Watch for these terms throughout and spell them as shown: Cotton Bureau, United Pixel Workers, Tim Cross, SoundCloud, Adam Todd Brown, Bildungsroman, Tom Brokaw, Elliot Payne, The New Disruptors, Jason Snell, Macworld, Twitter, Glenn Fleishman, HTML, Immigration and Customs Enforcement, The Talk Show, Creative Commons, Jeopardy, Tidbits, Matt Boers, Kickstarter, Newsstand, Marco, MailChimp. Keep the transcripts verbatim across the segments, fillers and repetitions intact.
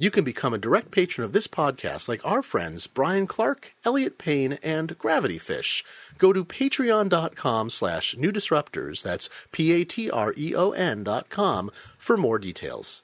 You can become a direct patron of this podcast like our friends Brian Clark, Elliot Payne, and Gravity Fish. Go to patreon.com slash new disruptors, that's P-A-T-R-E-O-N dot com, for more details.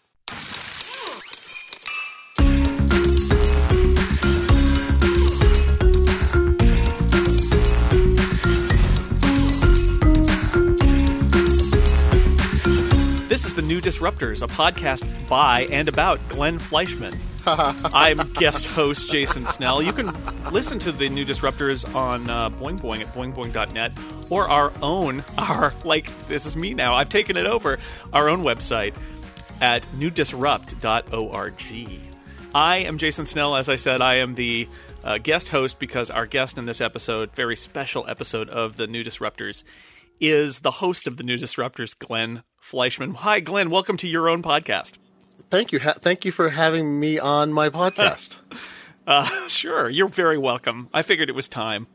This is The New Disruptors, a podcast by and about Glenn Fleishman. I'm guest host Jason Snell. You can listen to The New Disruptors on uh, Boing Boing at boing boing dot net or our own, our, like, this is me now, I've taken it over, our own website at new disrupt dot org. I am Jason Snell. As I said, I am the uh, guest host because our guest in this episode, very special episode of The New Disruptors, is the host of The New Disruptors, Glenn Fleishman. Hi, Glenn. Welcome to your own podcast. Thank you. Ha- thank you for having me on my podcast. uh, sure. You're very welcome. I figured it was time.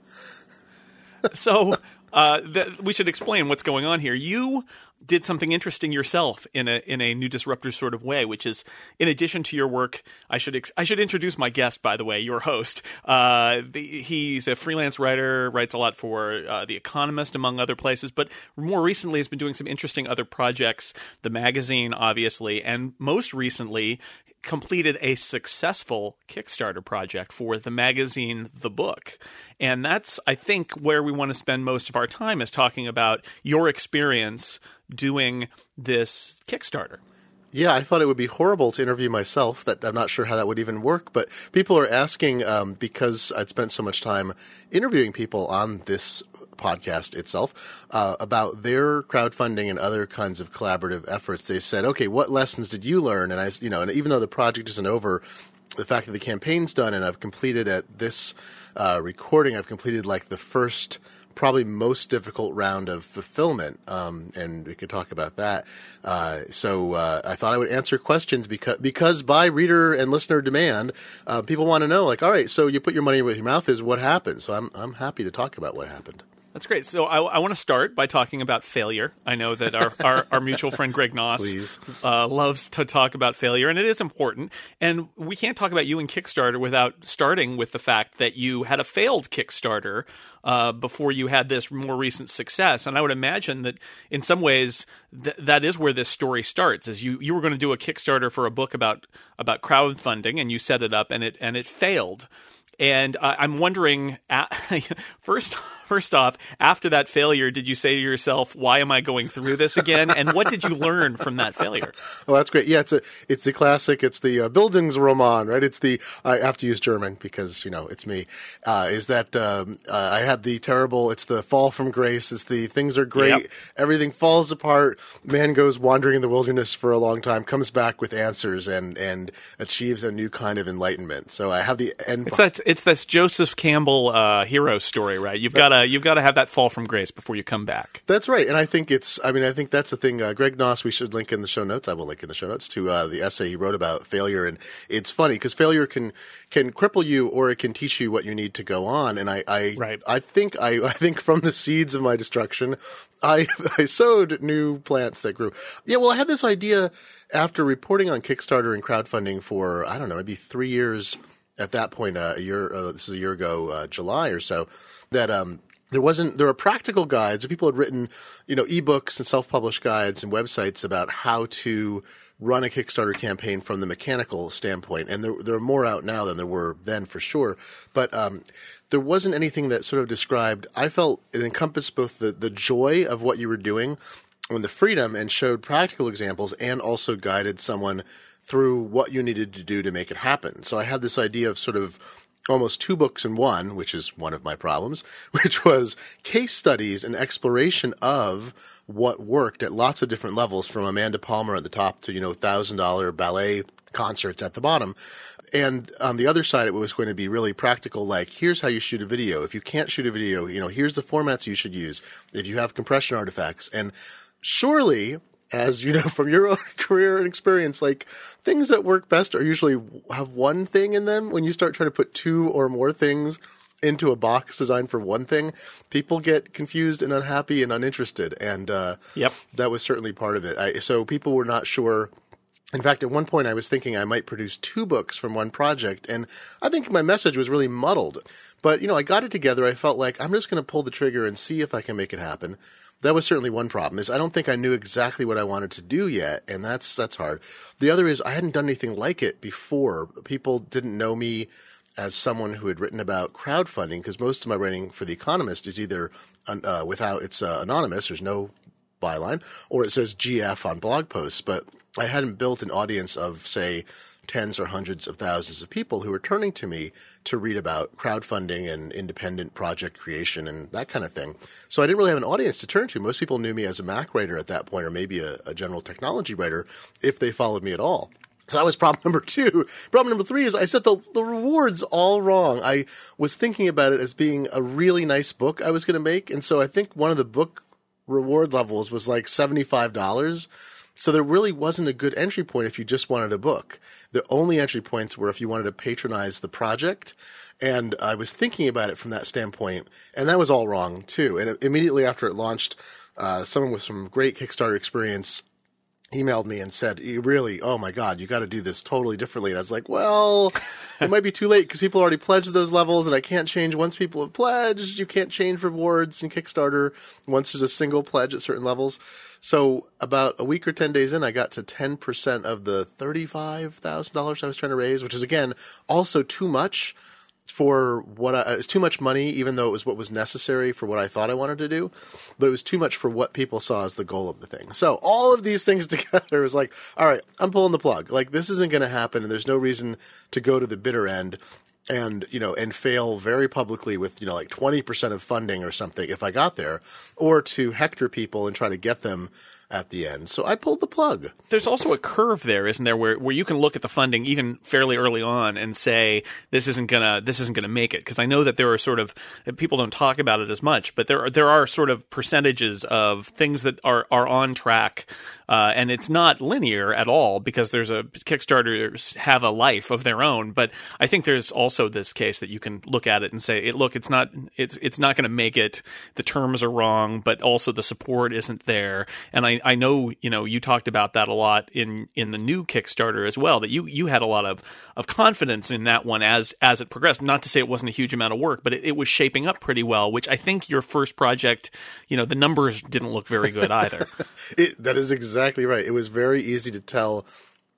So uh, th- we should explain what's going on here. You did something interesting yourself in a in a New Disruptors sort of way, which is, in addition to your work, I should ex- I should introduce my guest, by the way, your host. Uh, the, he's a freelance writer, writes a lot for uh, The Economist, among other places, but more recently has been doing some interesting other projects, The Magazine, obviously, and most recently completed a successful Kickstarter project for The Magazine, The Book. And that's, I think, where we want to spend most of our time, is talking about your experience doing this Kickstarter. Yeah, I thought it would be horrible to interview myself. That I'm not sure how that would even work, but people are asking um, because I'd spent so much time interviewing people on this podcast itself uh, about their crowdfunding and other kinds of collaborative efforts. They said, "Okay, what lessons did you learn?" And I, you know, and even though the project isn't over, the fact that the campaign's done and I've completed at this uh, recording, I've completed like the first, probably most difficult round of fulfillment, um, and we could talk about that. Uh, so uh, I thought I would answer questions because because by reader and listener demand, uh, people want to know, like, all right, so you put your money where your mouth is, what happened? So I'm I'm happy to talk about what happened. That's great. So I, I want to start by talking about failure. I know that our, our, our mutual friend Greg Noss uh, loves to talk about failure, and it is important. And we can't talk about you and Kickstarter without starting with the fact that you had a failed Kickstarter uh, before you had this more recent success. And I would imagine that in some ways th- that is where this story starts, is you, you were going to do a Kickstarter for a book about about crowdfunding, and you set it up, and it and it failed. And uh, I'm wondering, uh, first first off, after that failure, did you say to yourself, why am I going through this again? And what did you learn from that failure? Well, that's great. Yeah, it's a, it's the classic, it's the uh, Bildungsroman, right? It's the, I have to use German because, you know, it's me, uh, is that um, uh, I had the terrible, it's the fall from grace, it's the things are great, yep. Everything falls apart, man goes wandering in the wilderness for a long time, comes back with answers and, and achieves a new kind of enlightenment. So I have the end it's part. That, It's this Joseph Campbell uh, hero story, right? You've got to you've got to have that fall from grace before you come back. That's right, and I think it's. I mean, I think that's the thing. Uh, Greg Noss, we should link in the show notes. I will link in the show notes to uh, the essay he wrote about failure, and it's funny because failure can can cripple you, or it can teach you what you need to go on. And I I, right. I think I, I think from the seeds of my destruction, I I sowed new plants that grew. Yeah, well, I had this idea after reporting on Kickstarter and crowdfunding for I don't know, maybe three years. At that point, uh, a year uh, this is a year ago, uh, July or so, that um, there wasn't there were practical guides. People had written, you know, ebooks and self-published guides and websites about how to run a Kickstarter campaign from the mechanical standpoint, and there, there are more out now than there were then for sure. But um, there wasn't anything that sort of described. I felt it encompassed both the the joy of what you were doing and the freedom, and showed practical examples, and also guided someone through what you needed to do to make it happen. So I had this idea of sort of almost two books in one, which is one of my problems, which was case studies and exploration of what worked at lots of different levels, from Amanda Palmer at the top to, you know, one thousand dollars ballet concerts at the bottom. And on the other side, it was going to be really practical, like, here's how you shoot a video. If you can't shoot a video, you know, here's the formats you should use. If you have compression artifacts. And surely, as you know from your own career and experience, like, things that work best are usually have one thing in them. When you start trying to put two or more things into a box designed for one thing, people get confused and unhappy and uninterested. And uh, yep. That was certainly part of it. I, so people were not sure In fact, at one point I was thinking I might produce two books from one project, and I think my message was really muddled. But, you know, I got it together. I felt like I'm just going to pull the trigger and see if I can make it happen. That was certainly one problem, is I don't think I knew exactly what I wanted to do yet, and that's that's hard. The other is I hadn't done anything like it before. People didn't know me as someone who had written about crowdfunding, because most of my writing for The Economist is either uh, without it's uh, anonymous, there's no byline, or it says G F on blog posts, but I hadn't built an audience of, say, tens or hundreds of thousands of people who were turning to me to read about crowdfunding and independent project creation and that kind of thing. So I didn't really have an audience to turn to. Most people knew me as a Mac writer at that point, or maybe a, a general technology writer, if they followed me at all. So that was problem number two. Problem number three is I set the, the rewards all wrong. I was thinking about it as being a really nice book I was going to make, and so I think one of the book reward levels was like seventy-five dollars. So there really wasn't a good entry point if you just wanted a book. The only entry points were if you wanted to patronize the project. And I was thinking about it from that standpoint, and that was all wrong too. And immediately after it launched, uh, someone with some great Kickstarter experience emailed me and said, you really, oh my God, you got to do this totally differently. And I was like, well, it might be too late because people already pledged those levels and I can't change. Once people have pledged, you can't change rewards in Kickstarter once there's a single pledge at certain levels. So about a week or ten days in, I got to ten percent of the thirty-five thousand dollars I was trying to raise, which is, again, also too much for what I, it was too much money, even though it was what was necessary for what I thought I wanted to do, but it was too much for what people saw as the goal of the thing. So all of these things together was like, all right, I'm pulling the plug. Like, this isn't going to happen, and there's no reason to go to the bitter end and, you know, and fail very publicly with, you know, like twenty percent of funding or something if I got there, or to hector people and try to get them at the end. So I pulled the plug. There's also a curve there, isn't there, where where you can look at the funding even fairly early on and say, this isn't gonna this isn't gonna make it. Because I know that there are sort of, people don't talk about it as much, but there are there are sort of percentages of things that are are on track, uh, and it's not linear at all, because there's a Kickstarters have a life of their own. But I think there's also this case that you can look at it and say, it look, it's not it's it's not gonna make it. The terms are wrong, but also the support isn't there. And I I know, you know, you talked about that a lot in, in the new Kickstarter as well, that you, you had a lot of, of confidence in that one as as it progressed. Not to say it wasn't a huge amount of work, but it, it was shaping up pretty well, which I think your first project, you know, the numbers didn't look very good either. it, that is exactly right. It was very easy to tell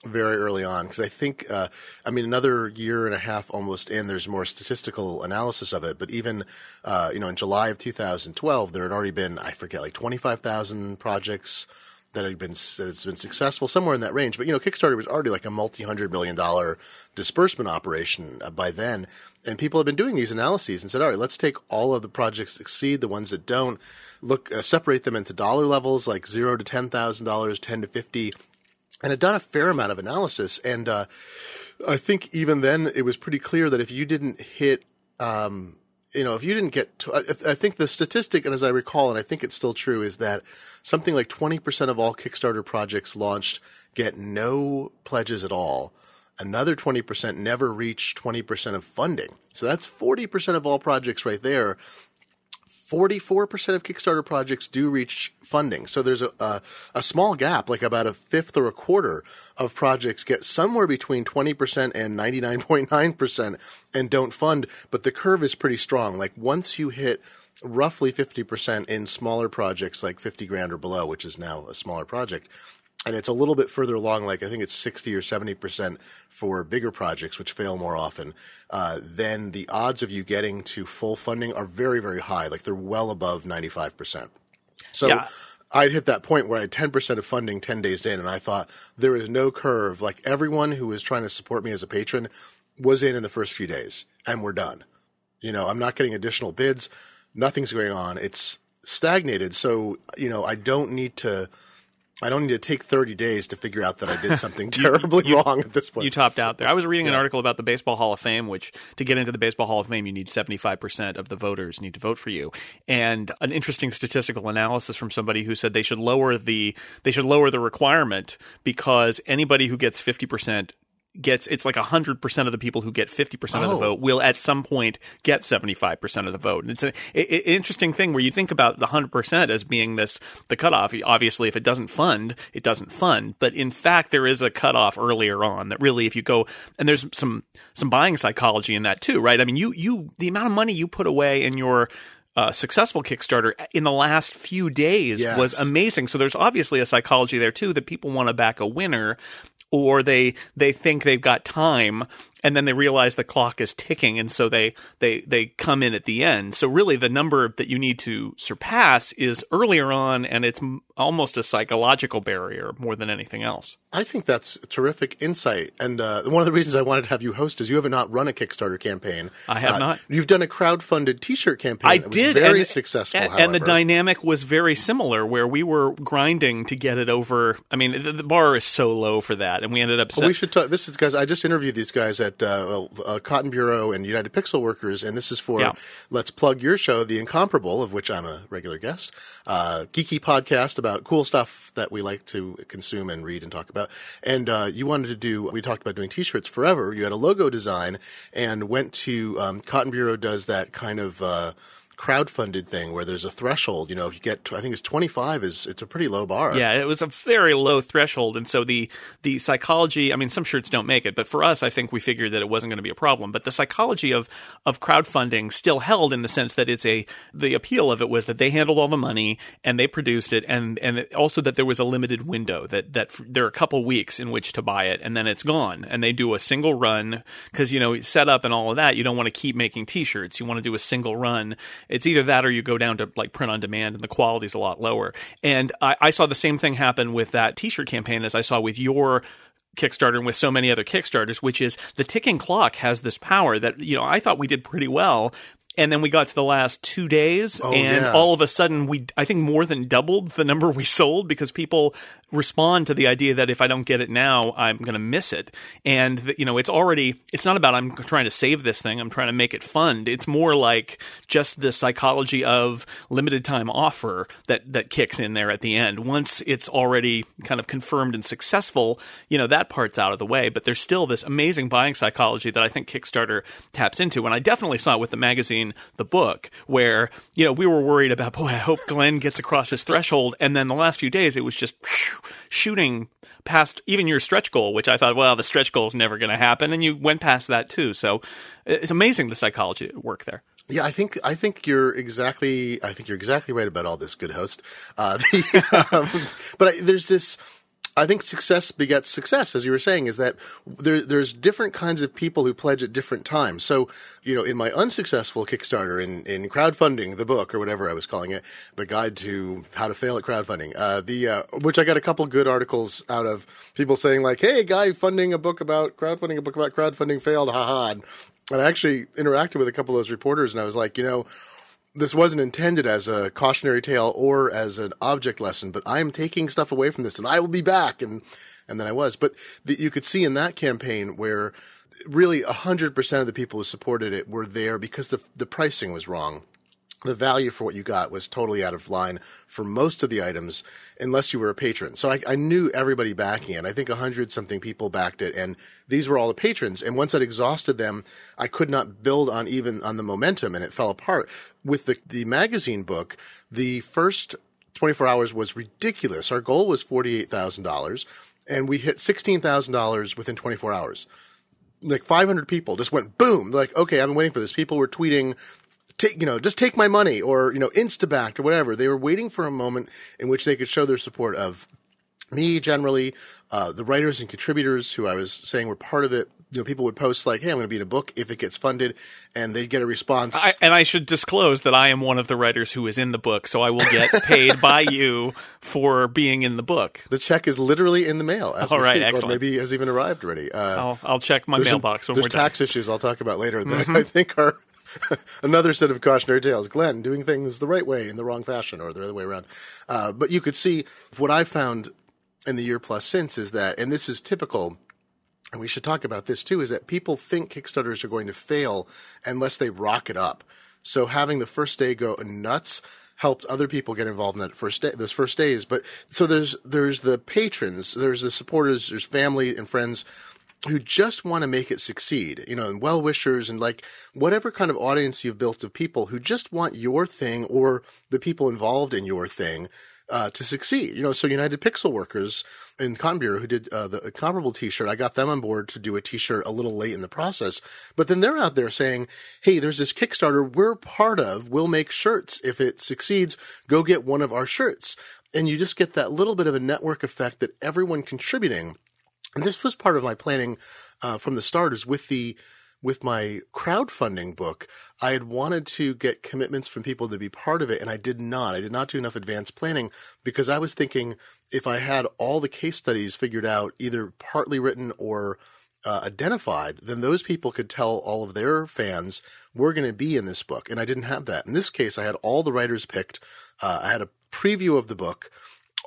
very early on, because I think, uh, I mean, another year and a half almost in, there's more statistical analysis of it. But even, uh, you know, in July of two thousand twelve, there had already been, I forget, like twenty-five thousand projects that had been, that it's been successful, somewhere in that range. But, you know, Kickstarter was already like a multi-hundred million dollar disbursement operation by then. And people have been doing these analyses and said, all right, let's take all of the projects that succeed, the ones that don't, look, uh, separate them into dollar levels, like zero to ten thousand dollars, ten to fifty. And had done a fair amount of analysis. And uh, I think even then it was pretty clear that if you didn't hit, um, you know, if you didn't get to, I, I think the statistic, and as I recall, and I think it's still true, is that something like twenty percent of all Kickstarter projects launched get no pledges at all. Another twenty percent never reach twenty percent of funding. So that's forty percent of all projects right there. forty-four percent of Kickstarter projects do reach funding. So there's a, a a small gap, like about a fifth or a quarter of projects get somewhere between twenty percent and ninety-nine point nine percent and don't fund. But the curve is pretty strong. Like, once you hit roughly fifty percent in smaller projects, like fifty grand or below, which is now a smaller project, and it's a little bit further along, like I think it's sixty or seventy percent for bigger projects, which fail more often, uh, then the odds of you getting to full funding are very, very high. Like, they're well above ninety-five percent. So yeah. I'd hit that point where I had ten percent of funding ten days in, and I thought, there is no curve. Like, everyone who was trying to support me as a patron was in in the first few days, and we're done. You know, I'm not getting additional bids. Nothing's going on. It's stagnated. So, you know, I don't need to... I don't need to take thirty days to figure out that I did something terribly you, you, wrong at this point. You topped out there. I was reading yeah. an article about the Baseball Hall of Fame, which to get into the Baseball Hall of Fame, you need seventy-five percent of the voters need to vote for you. And an interesting statistical analysis from somebody who said they should lower the they should lower the requirement, because anybody who gets fifty percent gets, it's like one hundred percent of the people who get fifty percent oh. of the vote will at some point get seventy-five percent of the vote. And it's an interesting thing where you think about the one hundred percent as being this, the cutoff. Obviously, if it doesn't fund, it doesn't fund. But in fact, there is a cutoff earlier on that really, if you go, and there's some, some buying psychology in that too, right? I mean, you, you, the amount of money you put away in your, Uh, successful Kickstarter in the last few days yes. was amazing. So there's obviously a psychology there too that people want to back a winner, or they they think they've got time and then they realize the clock is ticking, and so they they they come in at the end. So really the number that you need to surpass is earlier on, and it's m- almost a psychological barrier more than anything else. I think that's terrific insight. And uh, one of the reasons I wanted to have you host is you have not run a Kickstarter campaign. I have uh, not. You've done a crowdfunded T-shirt campaign. I that was did. Very and, successful, and, and the dynamic was very similar, where we were grinding to get it over. I mean, the, the bar is so low for that, and we ended up. Set- oh, we should talk. This is guys. I just interviewed these guys at uh, uh, Cotton Bureau and United Pixel Workers, and this is for yeah. let's plug your show, The Incomparable, of which I'm a regular guest, uh, geeky podcast about cool stuff that we like to consume and read and talk about. And uh, you wanted to do – we talked about doing T-shirts forever. You had a logo design and went to um, – Cotton Bureau does that kind of uh, crowdfunded thing where there's a threshold. You know, if you get – I think it's twenty-five is – it's a pretty low bar. Yeah, it was a very low threshold. And so the the psychology – I mean, some shirts don't make it. But for us, I think we figured that it wasn't going to be a problem. But the psychology of of crowdfunding still held, in the sense that it's a – the appeal of it was that they handled all the money and they produced it, and, and also that there was a limited window, that, that there are a couple weeks in which to buy it and then it's gone. And they do a single run because, you know, set up and all of that. You don't want to keep making T-shirts. You want to do a single run. It's either that or you go down to like print on demand, and the quality is a lot lower. And I, I saw the same thing happen with that T-shirt campaign as I saw with your Kickstarter and with so many other Kickstarters, which is the ticking clock has this power that, you know, I thought we did pretty well. And then we got to the last two days oh, and yeah. all of a sudden we, I think, more than doubled the number we sold, because people respond to the idea that if I don't get it now, I'm going to miss it. And, you know, it's already, it's not about I'm trying to save this thing. I'm trying to make it fund. It's more like just the psychology of limited time offer that, that kicks in there at the end. Once it's already kind of confirmed and successful, you know, that part's out of the way. But there's still this amazing buying psychology that I think Kickstarter taps into. And I definitely saw it with the magazine, the book, where, you know, we were worried about, boy, I hope Glenn gets across his threshold. And then the last few days, it was just shooting past even your stretch goal, which I thought, well, the stretch goal is never going to happen. And you went past that too. So it's amazing the psychology at work there. Yeah, I think I think you're exactly I think you're exactly right about all this, good host. Uh, the, um, but I, there's this. I think success begets success, as you were saying, is that there, there's different kinds of people who pledge at different times. So, you know, in my unsuccessful Kickstarter, in, in crowdfunding, the book or whatever I was calling it, the guide to how to fail at crowdfunding, uh, the uh, which I got a couple good articles out of people saying like, hey, guy funding a book about crowdfunding, a book about crowdfunding failed, haha. And, and I actually interacted with a couple of those reporters and I was like, you know, this wasn't intended as a cautionary tale or as an object lesson, but I'm taking stuff away from this and I will be back. And, and then I was. But the, you could see in that campaign where really one hundred percent of the people who supported it were there because the the pricing was wrong. The value for what you got was totally out of line for most of the items, unless you were a patron. So I, I knew everybody backing it. I think one hundred something people backed it, and these were all the patrons. And once I'd exhausted them, I could not build on even on the momentum, and it fell apart. With the, the magazine book, the first twenty-four hours was ridiculous. Our goal was forty-eight thousand dollars, and we hit sixteen thousand dollars within twenty-four hours. Like five hundred people just went boom. They're like, okay, I've been waiting for this. People were tweeting, Take, you know, just take my money, or, you know, Instabacked or whatever. They were waiting for a moment in which they could show their support of me generally, uh, the writers and contributors who I was saying were part of it. You know, people would post like, hey, I'm going to be in a book if it gets funded, and they'd get a response. I, and I should disclose that I am one of the writers who is in the book, so I will get paid by you for being in the book. The check is literally in the mail. As All right, speak, excellent. Or maybe has even arrived already. Uh, I'll, I'll check my mailbox some, when we're done. There's tax issues I'll talk about later that mm-hmm. I think are – another set of cautionary tales, Glenn doing things the right way in the wrong fashion, or the other way around. Uh, but you could see what I found in the year plus since is that, and this is typical, and we should talk about this too, is that people think Kickstarters are going to fail unless they rock it up. So having the first day go nuts helped other people get involved in that first day, those first days. But so there's there's the patrons, there's the supporters, there's family and friends. who just want to make it succeed, you know, and well-wishers and like whatever kind of audience you've built of people who just want your thing or the people involved in your thing uh, to succeed. You know, so United Pixel Workers in Cotton Bureau who did uh, the Incomparable t-shirt, I got them on board to do a t-shirt a little late in the process. But then they're out there saying, hey, there's this Kickstarter we're part of. We'll make shirts. If it succeeds, go get one of our shirts. And you just get that little bit of a network effect that everyone contributing. And this was part of my planning uh, from the start is with the with my crowdfunding book, I had wanted to get commitments from people to be part of it, and I did not. I did not do enough advanced planning because I was thinking if I had all the case studies figured out, either partly written or uh, identified, then those people could tell all of their fans, we're going to be in this book. And I didn't have that. In this case, I had all the writers picked. Uh, I had a preview of the book.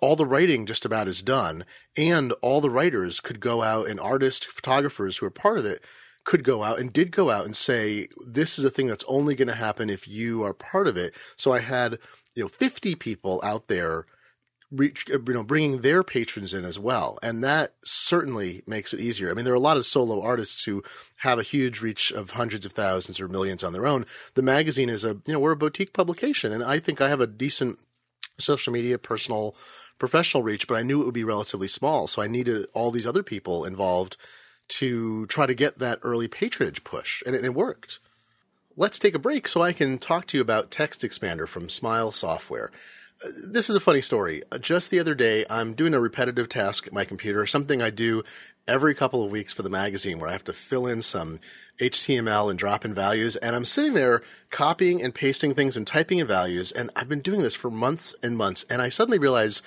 All the writing just about is done, and all the writers could go out, and artists, photographers who are part of it could go out and did go out and say, this is a thing that's only going to happen if you are part of it. So I had, you know, fifty people out there reach, you know, bringing their patrons in as well. And that certainly makes it easier. I mean, there are a lot of solo artists who have a huge reach of hundreds of thousands or millions on their own. The magazine is a, you know, we're a boutique publication, and I think I have a decent social media, personal, professional reach, but I knew it would be relatively small. So I needed all these other people involved to try to get that early patronage push, and it, it worked. Let's take a break so I can talk to you about TextExpander from Smile Software. Uh, this is a funny story. Uh, just the other day, I'm doing a repetitive task at my computer, something I do every couple of weeks for the magazine where I have to fill in some H T M L and drop in values. And I'm sitting there copying and pasting things and typing in values. And I've been doing this for months and months. And I suddenly realize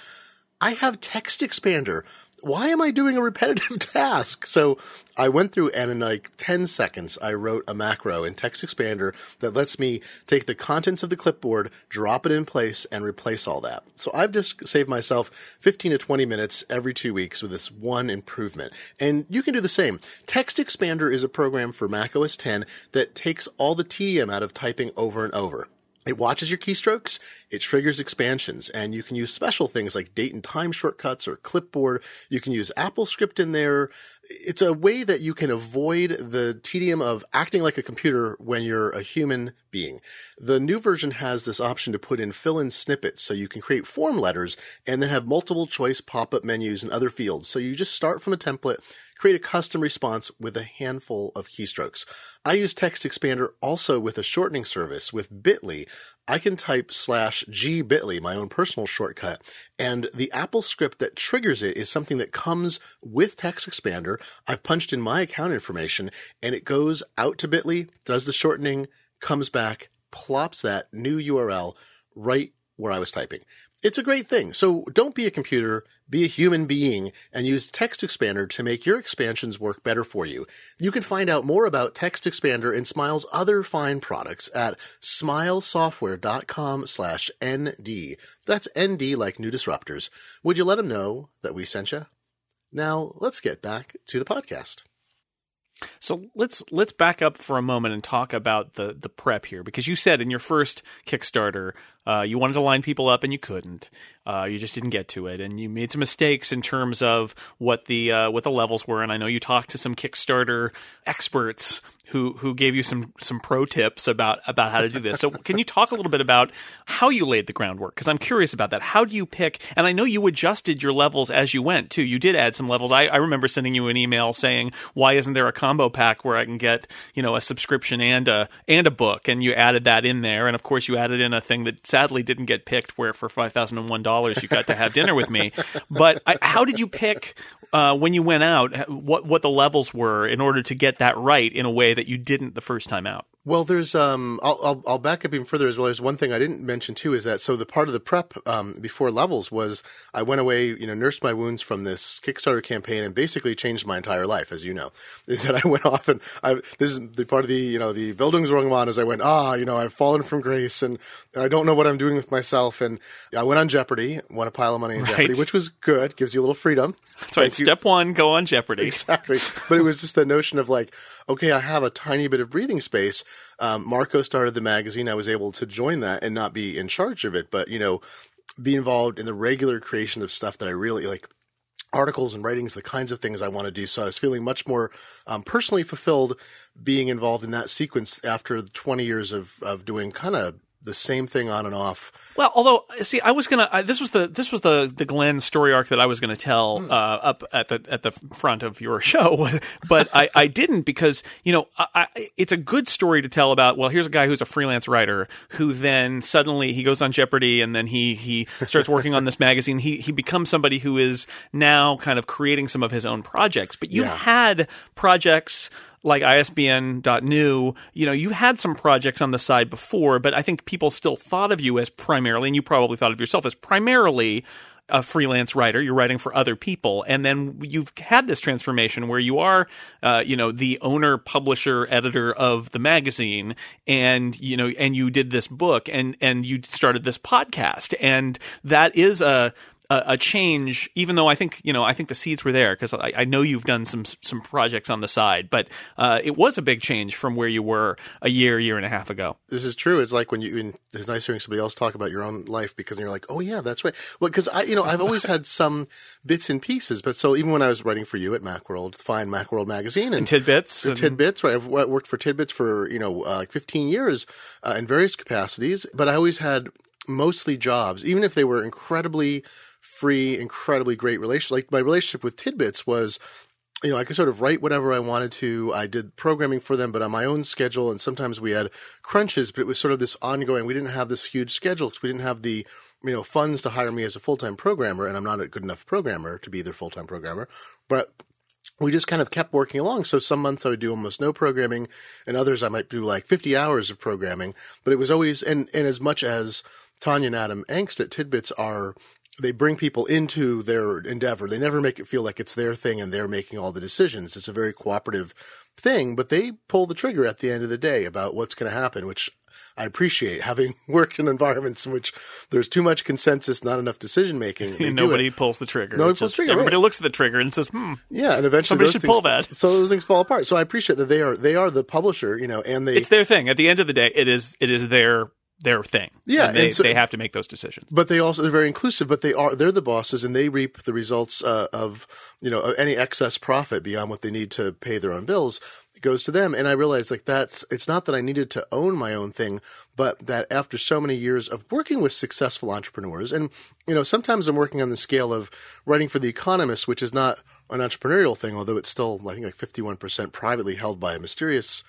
I have TextExpander. Why am I doing a repetitive task? So I went through and in like ten seconds, I wrote a macro in TextExpander that lets me take the contents of the clipboard, drop it in place, and replace all that. So I've just saved myself fifteen to twenty minutes every two weeks with this one improvement. And you can do the same. TextExpander is a program for Mac O S ten that takes all the tedium out of typing over and over. It watches your keystrokes, it triggers expansions, and you can use special things like date and time shortcuts or clipboard. You can use AppleScript in there. It's a way that you can avoid the tedium of acting like a computer when you're a human being. The new version has this option to put in fill-in snippets, so you can create form letters and then have multiple choice pop-up menus and other fields. So you just start from a template, create a custom response with a handful of keystrokes. I use TextExpander also with a shortening service with Bitly. I can type slash G Bitly, my own personal shortcut, and the Apple script that triggers it is something that comes with TextExpander. I've punched in my account information, and it goes out to Bitly, does the shortening, comes back, plops that new U R L right where I was typing. It's a great thing. So don't be a computer, be a human being, and use TextExpander to make your expansions work better for you. You can find out more about TextExpander and Smile's other fine products at smilesoftware.com slash ND. That's N D like New Disruptors. Would you let them know that we sent you? Now let's get back to the podcast. So let's let's back up for a moment and talk about the the prep here, because you said in your first Kickstarter uh, you wanted to line people up and you couldn't, uh, you just didn't get to it, and you made some mistakes in terms of what the uh, what the levels were. And I know you talked to some Kickstarter experts who who gave you some some pro tips about about how to do this. So can you talk a little bit about how you laid the groundwork? Because I'm curious about that. How do you pick? And I know you adjusted your levels as you went too. You did add some levels. I, I remember sending you an email saying, "Why isn't there a combo pack where I can get, you know, a subscription and a and a book?" And you added that in there. And of course, you added in a thing that sadly didn't get picked, where for five thousand one dollars you got to have dinner with me. But I, how did you pick uh, when you went out what what the levels were in order to get that right in a way that you didn't the first time out? Well, there's um, I'll, I'll I'll back up even further as well. There's one thing I didn't mention too is that so the part of the prep um, before levels was I went away, you know, nursed my wounds from this Kickstarter campaign and basically changed my entire life, as you know. Is that I went off and I this is the part of the you know the Bildungsroman is I went ah you know I've fallen from grace and, and I don't know what I'm doing with myself, and I went on Jeopardy, won a pile of money in right. Jeopardy, which was good, gives you a little freedom. That's right. Step one, go on Jeopardy. Exactly. But it was just the notion of like, okay, I have a tiny bit of breathing space. Um, Marco started the magazine. I was able to join that and not be in charge of it, but, you know, be involved in the regular creation of stuff that I really like. articles and writings, the kinds of things I want to do. So I was feeling much more um, personally fulfilled being involved in that sequence after twenty years of, of doing kind of the same thing on and off. Well, although, see, I was gonna. I, this was the this was the the Glenn story arc that I was gonna tell mm. uh, up at the at the front of your show, but I, I didn't because you know I, I, it's a good story to tell about. Well, here's a guy who's a freelance writer who then suddenly he goes on Jeopardy and then he he starts working on this magazine. He he becomes somebody who is now kind of creating some of his own projects. But you yeah. had projects like I S B N dot new, you know, you had some projects on the side before, but I think people still thought of you as primarily, and you probably thought of yourself as primarily a freelance writer. You're writing for other people. And then you've had this transformation where you are, uh, you know, the owner, publisher, editor of the magazine. And, you know, and you did this book and, and you started this podcast. And that is a, a change, even though I think, you know, I think the seeds were there because I, I know you've done some some projects on the side, but uh, it was a big change from where you were a year, year and a half ago. This is true. It's like when you, it's nice hearing somebody else talk about your own life because you're like, oh yeah, that's right. Well, because I, you know, I've always had some bits and pieces, but so even when I was writing for you at Macworld, fine Macworld magazine and, and Tidbits, and Tidbits, right? I've worked for Tidbits for, you know, uh, fifteen years uh, in various capacities, but I always had mostly jobs, even if they were incredibly free, incredibly great relationship. Like my relationship with Tidbits was, you know, I could sort of write whatever I wanted to. I did programming for them, but on my own schedule. And sometimes we had crunches, but it was sort of this ongoing. We didn't have this huge schedule because we didn't have the, you know, funds to hire me as a full-time programmer. And I'm not a good enough programmer to be their full-time programmer, but we just kind of kept working along. So some months I would do almost no programming and others I might do like fifty hours of programming, but it was always, and, and as much as Tanya and Adam Angst at Tidbits are, they bring people into their endeavor. They never make it feel like it's their thing and they're making all the decisions. It's a very cooperative thing, but they pull the trigger at the end of the day about what's going to happen, which I appreciate, having worked in environments in which there's too much consensus, not enough decision-making. Nobody pulls the trigger. Nobody pulls the trigger. Everybody right. looks at the trigger and says, hmm. Yeah, and eventually somebody should things, pull that. So those things fall apart. So I appreciate that they are they are the publisher, you know, and they... It's their thing. At the end of the day, it is it is their... their thing. Yeah. And they, and so, they have to make those decisions. But they also, they're very inclusive, but they are, they're the bosses and they reap the results uh, of, you know, any excess profit beyond what they need to pay their own bills. It goes to them. And I realized like that's, it's not that I needed to own my own thing, but that after so many years of working with successful entrepreneurs, and, you know, sometimes I'm working on the scale of writing for The Economist, which is not an entrepreneurial thing, although it's still, I think, like fifty-one percent privately held by a mysterious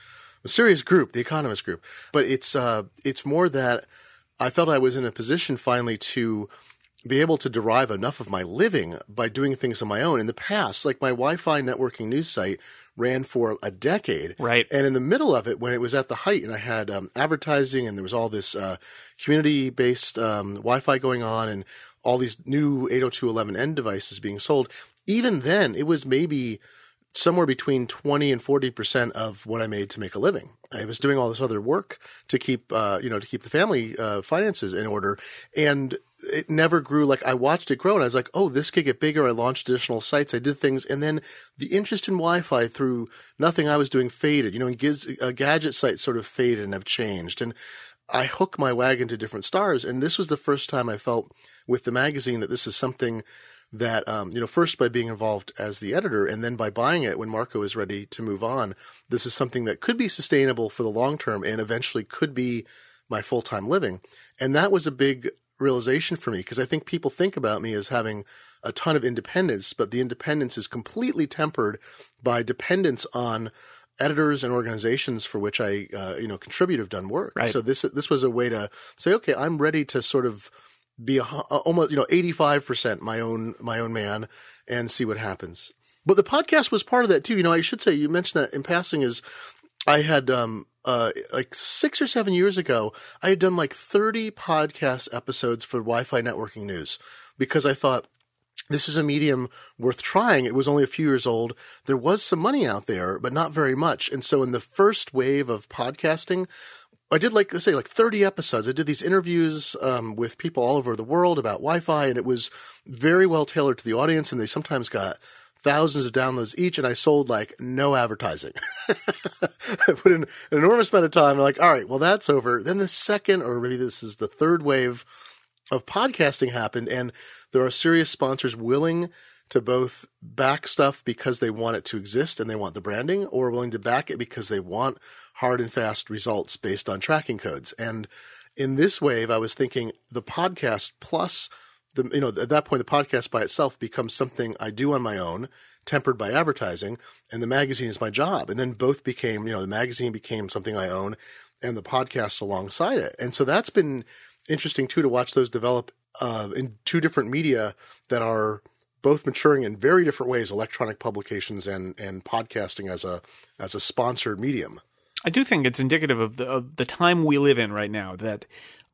A serious group, The Economist group. But it's uh, it's more that I felt I was in a position finally to be able to derive enough of my living by doing things on my own. In the past, like my Wi-Fi Networking News site ran for a decade. Right. And in the middle of it, when it was at the height and I had um, advertising and there was all this uh, community-based um, Wi-Fi going on and all these new eight oh two dot eleven n devices being sold, even then it was maybe – somewhere between twenty and forty percent of what I made to make a living. I was doing all this other work to keep, uh, you know, to keep the family uh, finances in order. And it never grew. Like I watched it grow and I was like, oh, this could get bigger. I launched additional sites. I did things. And then the interest in Wi-Fi through nothing I was doing faded, you know, and giz- uh, gadget sites sort of faded and have changed. And I hook my wagon to different stars. And this was the first time I felt with the magazine that this is something that, um, you know, first by being involved as the editor and then by buying it when Marco is ready to move on, this is something that could be sustainable for the long term and eventually could be my full-time living. And that was a big realization for me because I think people think about me as having a ton of independence, but the independence is completely tempered by dependence on editors and organizations for which I, uh, you know, contribute have done work. Right. So this this was a way to say, okay, I'm ready to sort of be a, almost, you know, eighty-five percent my own, my own man and see what happens. But the podcast was part of that too. You know, I should say, you mentioned that in passing is I had, um, uh, like six or seven years ago, I had done like thirty podcast episodes for Wi-Fi Networking News because I thought this is a medium worth trying. It was only a few years old. There was some money out there, but not very much. And so in the first wave of podcasting, I did, like I say, like thirty episodes. I did these interviews um, with people all over the world about Wi-Fi, and it was very well tailored to the audience, and they sometimes got thousands of downloads each, and I sold like no advertising. I put in an enormous amount of time. I'm like, all right, well, that's over. Then the second, or maybe this is the third wave of podcasting happened, and there are serious sponsors willing to both back stuff because they want it to exist and they want the branding, or willing to back it because they want hard and fast results based on tracking codes. And in this wave, I was thinking the podcast plus the, you know, at that point, the podcast by itself becomes something I do on my own, tempered by advertising, and the magazine is my job. And then both became, you know, the magazine became something I own and the podcast alongside it. And so that's been interesting too, to watch those develop uh, in two different media that are both maturing in very different ways, electronic publications and and podcasting as a as a sponsored medium. I do think it's indicative of the, of the time we live in right now, that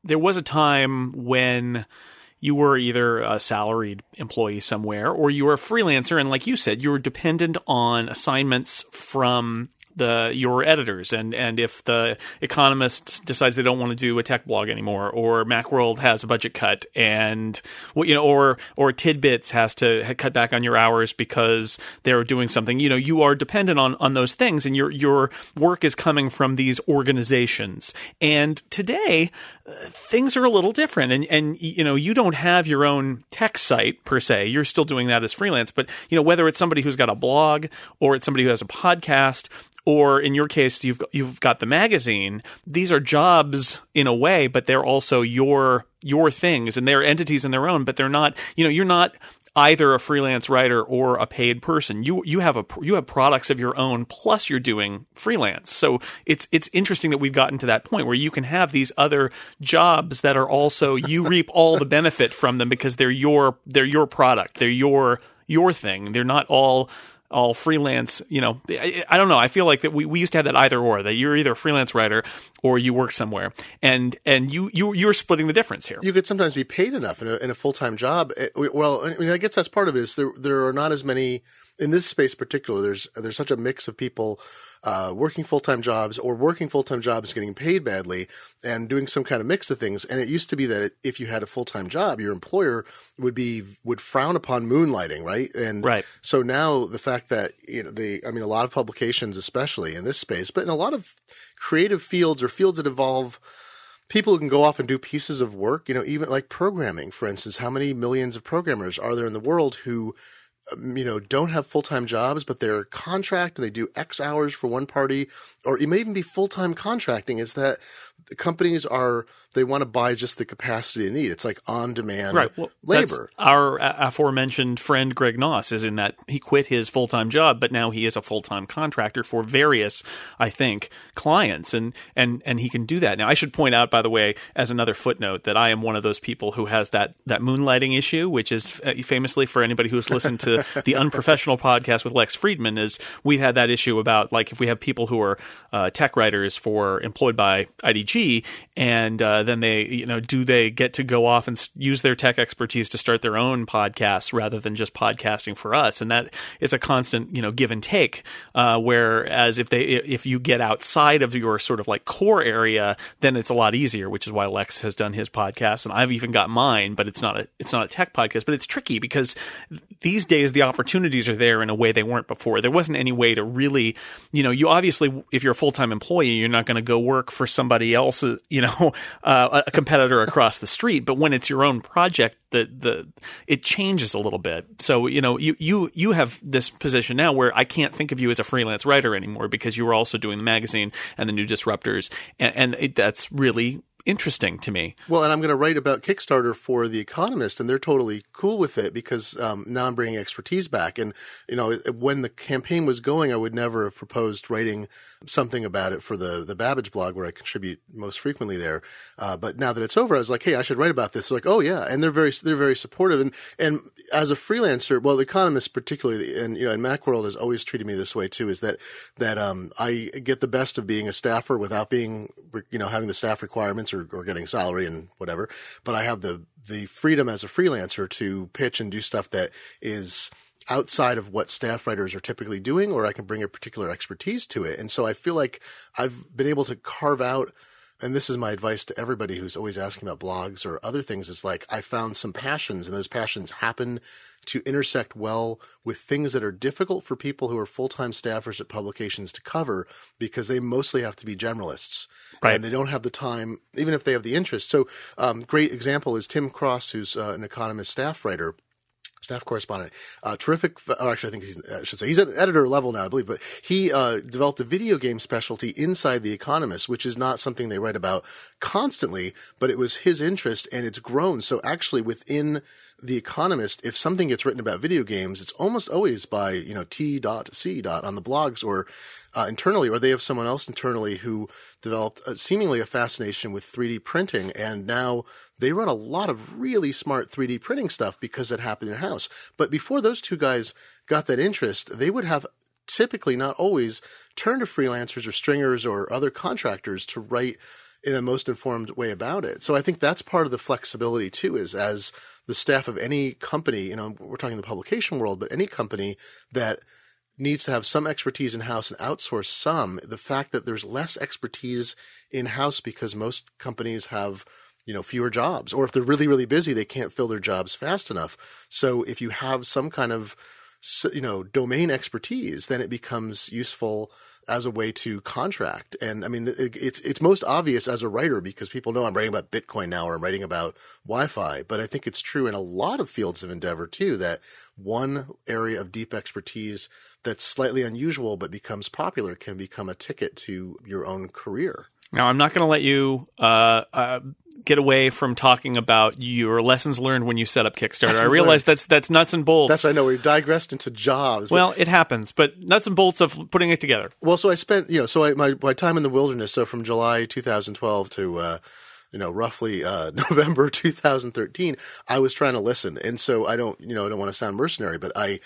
there was a time when you were either a salaried employee somewhere or you were a freelancer. And like you said, you were dependent on assignments from the your editors. And, and if The Economist decides they don't want to do a tech blog anymore, or Macworld has a budget cut, and you know, or or Tidbits has to cut back on your hours because they're doing something, you know, you are dependent on on those things, and your your work is coming from these organizations. And today, things are a little different, and and you know, you don't have your own tech site per se. You're still doing that as freelance, but you know, whether it's somebody who's got a blog or it's somebody who has a podcast, or in your case you've you've got the magazine, these are jobs in a way, but they're also your your things, and they're entities in their own, but they're not, you know, you're not either a freelance writer or a paid person. You you have a you have products of your own, plus you're doing freelance. So it's it's interesting that we've gotten to that point where you can have these other jobs that are also, you reap all the benefit from them because they're your they're your product, they're your your thing. They're not all all freelance. You know, I, I don't know. I feel like that we, we used to have that either or, that you're either a freelance writer or you work somewhere, and and you you you're splitting the difference here. You could sometimes be paid enough in a, in a full time job. Well, I mean, I guess that's part of it. Is there there are not as many in this space in particular. There's there's such a mix of people uh, working full time jobs or working full time jobs getting paid badly and doing some kind of mix of things. And it used to be that if you had a full time job, your employer would be would frown upon moonlighting, right? And right. So now the fact that, you know, the I mean, a lot of publications, especially in this space, but in a lot of creative fields or fields that involve people who can go off and do pieces of work, you know, even like programming, for instance, how many millions of programmers are there in the world who, you know, don't have full-time jobs, but they're contract and they do X hours for one party, or it may even be full-time contracting, is that the companies are, they want to buy just the capacity they need. It's like on-demand right. well, labor. Our aforementioned friend Greg Noss is in that. He quit his full-time job, but now he is a full-time contractor for various, I think, clients, and and and he can do that. Now, I should point out, by the way, as another footnote, that I am one of those people who has that, that moonlighting issue, which is famously, for anybody who's listened to the Unprofessional podcast with Lex Friedman, is we've had that issue about, like, if we have people who are uh, tech writers for employed by I D G, and uh, then they, you know, do they get to go off and use their tech expertise to start their own podcasts rather than just podcasting for us? And that is a constant, you know, give and take. Uh, whereas if they, if you get outside of your sort of like core area, then it's a lot easier, which is why Lex has done his podcast, and I've even got mine, but it's not a, it's not a tech podcast, but it's tricky because these days the opportunities are there in a way they weren't before. There wasn't any way to really, you know, you obviously, if you're a full-time employee, you're not going to go work for somebody else. Also, you know, uh, a competitor across the street, but when it's your own project, the the it changes a little bit. So, you know, you you you have this position now where I can't think of you as a freelance writer anymore because you were also doing the magazine and the New Disruptors, and, and it, that's really interesting to me. Well, and I'm going to write about Kickstarter for The Economist, and they're totally cool with it because um, now I'm bringing expertise back. And, you know, when the campaign was going, I would never have proposed writing something about it for the, the Babbage blog where I contribute most frequently there. Uh, but now that it's over, I was like, hey, I should write about this. They're like, oh yeah. And they're very, they're very supportive. And, and as a freelancer, well, The Economist particularly, and, you know, and Macworld has always treated me this way too, is that, that um, I get the best of being a staffer without being, you know, having the staff requirements Or, or getting salary and whatever, but I have the the freedom as a freelancer to pitch and do stuff that is outside of what staff writers are typically doing, or I can bring a particular expertise to it. And so I feel like I've been able to carve out, and this is my advice to everybody who's always asking about blogs or other things, is like, I found some passions, and those passions happen to intersect well with things that are difficult for people who are full-time staffers at publications to cover because they mostly have to be generalists. Right. And they don't have the time, even if they have the interest. So um, great example is Tim Cross, who's uh, an Economist staff writer. staff correspondent. Uh, terrific. Or actually, I think he's, I should say he's at editor level now, I believe. But he uh, developed a video game specialty inside The Economist, which is not something they write about constantly, but it was his interest and it's grown. So actually within The Economist, if something gets written about video games, it's almost always by, you know, T C on the blogs or uh, internally, or they have someone else internally who developed a, seemingly a fascination with three D printing. And now they run a lot of really smart three D printing stuff because it happened in house. But before those two guys got that interest, they would have typically, not always, turned to freelancers or stringers or other contractors to write in the most informed way about it. So I think that's part of the flexibility too, is as the staff of any company, you know, we're talking the publication world, but any company that needs to have some expertise in-house and outsource some, the fact that there's less expertise in-house because most companies have, you know, fewer jobs, or if they're really, really busy, they can't fill their jobs fast enough. So if you have some kind of, you know, domain expertise, then it becomes useful as a way to contract. And I mean, it's it's most obvious as a writer because people know I'm writing about Bitcoin now, or I'm writing about Wi-Fi. But I think it's true in a lot of fields of endeavor too, that one area of deep expertise that's slightly unusual but becomes popular can become a ticket to your own career. Now, I'm not going to let you uh, uh, get away from talking about your lessons learned when you set up Kickstarter. Lessons I realize learned. that's that's nuts and bolts. That's I know we digressed into jobs. Well, it happens, but nuts and bolts of putting it together. Well, so I spent you know so I, my my time in the wilderness. So from July two thousand twelve to uh, you know roughly uh, November two thousand thirteen, I was trying to listen, and so I don't you know I don't want to sound mercenary, but I.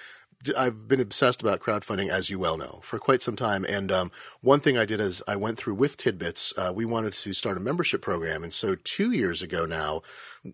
I've been obsessed about crowdfunding, as you well know, for quite some time. And um, one thing I did is I went through with Tidbits. Uh, we wanted to start a membership program. And so two years ago now,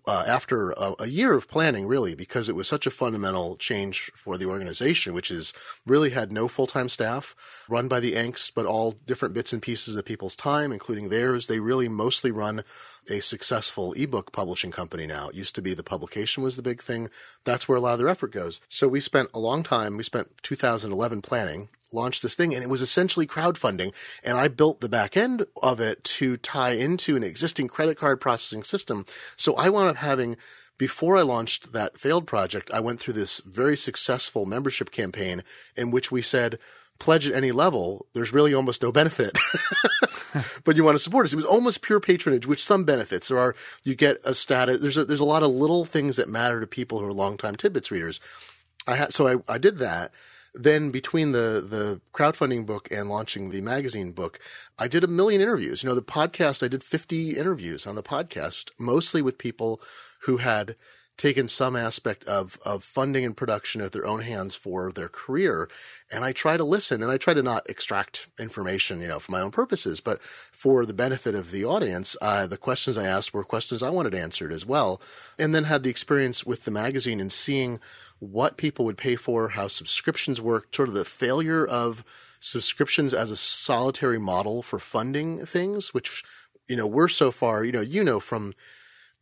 uh, after a, a year of planning, really, because it was such a fundamental change for the organization, which is really had no full-time staff run by the angst, but all different bits and pieces of people's time, including theirs. They really mostly run a successful ebook publishing company now. It used to be the publication was the big thing. That's where a lot of their effort goes. So we spent a long time, we spent two thousand eleven planning, launched this thing, and it was essentially crowdfunding. And I built the back end of it to tie into an existing credit card processing system. So I wound up having, before I launched that failed project, I went through this very successful membership campaign in which we said, pledge at any level, there's really almost no benefit, but you want to support us. It was almost pure patronage, which some benefits there are. You get a status. There's a, there's a lot of little things that matter to people who are longtime Tidbits readers. I ha- so I, I did that. Then between the the crowdfunding book and launching the magazine book, I did a million interviews. You know, the podcast, I did fifty interviews on the podcast, mostly with people who had taken some aspect of of funding and production at their own hands for their career. And I try to listen, and I try to not extract information, you know, for my own purposes, but for the benefit of the audience. Uh, the questions I asked were questions I wanted answered as well, and then had the experience with the magazine and seeing what people would pay for, how subscriptions work, sort of the failure of subscriptions as a solitary model for funding things, which, you know, we're so far, you know, you know, from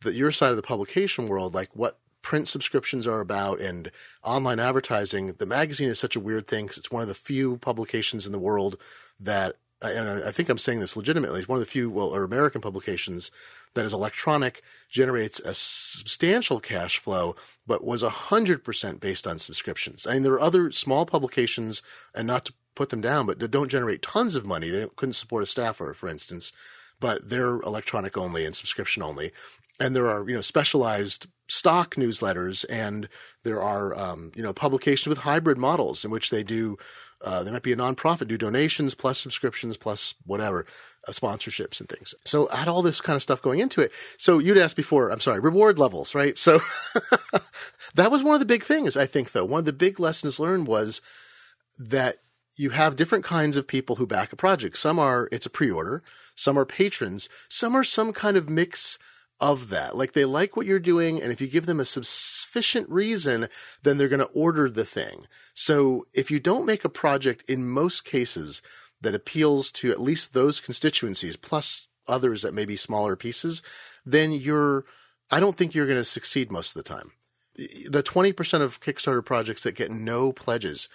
the, your side of the publication world, like what print subscriptions are about and online advertising. The magazine is such a weird thing because it's one of the few publications in the world that, and I think I'm saying this legitimately, it's one of the few, well, or American publications that is electronic, generates a substantial cash flow, but was one hundred percent based on subscriptions. I mean, there are other small publications, and not to put them down, but that don't generate tons of money. They couldn't support a staffer, for instance, but they're electronic only and subscription only. And there are, you know, specialized stock newsletters, and there are, um, you know, publications with hybrid models in which they do, uh, they might be a nonprofit, do donations plus subscriptions plus whatever, uh, sponsorships and things. So I had all this kind of stuff going into it. So you'd asked before, I'm sorry, reward levels, right? So that was one of the big things, I think, though. One of the big lessons learned was that you have different kinds of people who back a project. Some are, it's a pre-order. Some are patrons. Some are some kind of mix of that. Like, they like what you're doing, and if you give them a sufficient reason, then they're going to order the thing. So if you don't make a project in most cases that appeals to at least those constituencies, plus others that may be smaller pieces, then you're, I don't think you're going to succeed most of the time. The twenty percent of Kickstarter projects that get no pledges,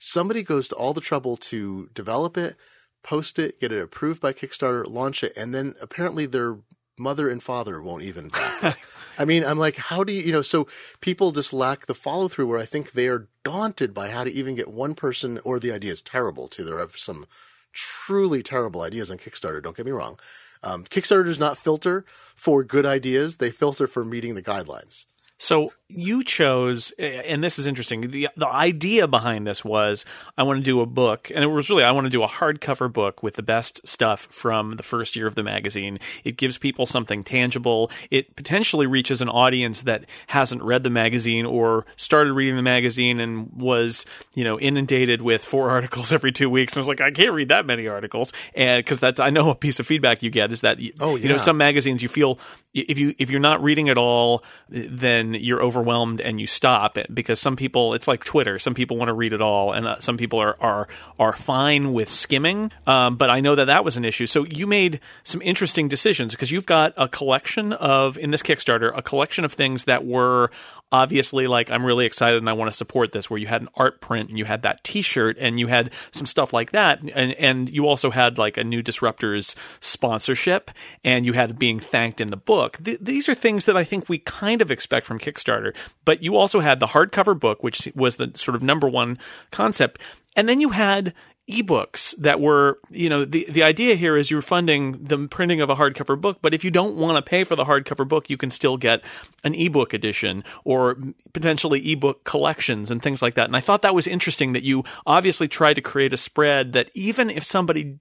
somebody goes to all the trouble to develop it, post it, get it approved by Kickstarter, launch it, and then apparently they're mother and father won't even back. I mean, I'm like, how do you, you know, so people just lack the follow through where I think they are daunted by how to even get one person, or the idea is terrible too. There are some truly terrible ideas on Kickstarter. Don't get me wrong. Um, Kickstarter does not filter for good ideas. They filter for meeting the guidelines. So you chose, and this is interesting, the the idea behind this was I want to do a book, and it was really I want to do a hardcover book with the best stuff from the first year of the magazine. It gives people something tangible. It potentially reaches an audience that hasn't read the magazine or started reading the magazine and was, you know, inundated with four articles every two weeks. And I was like, I can't read that many articles, and because that's I know a piece of feedback you get is that oh, yeah. you know, some magazines you feel if you if you're not reading at all, then you're overwhelmed and you stop, because some people, it's like Twitter. Some people want to read it all, and uh, some people are are are fine with skimming. Um, but I know that that was an issue. So you made some interesting decisions, because you've got a collection of, in this Kickstarter, a collection of things that were obviously like, I'm really excited and I want to support this, where you had an art print and you had that T-shirt and you had some stuff like that. And, and you also had like a New Disruptors sponsorship, and you had being thanked in the book. Th- these are things that I think we kind of expect from Kickstarter, but you also had the hardcover book, which was the sort of number one concept, and then you had ebooks that were, you know, the the idea here is you're funding the printing of a hardcover book, but if you don't want to pay for the hardcover book, you can still get an ebook edition or potentially ebook collections and things like that. And I thought that was interesting that you obviously tried to create a spread that even if somebody,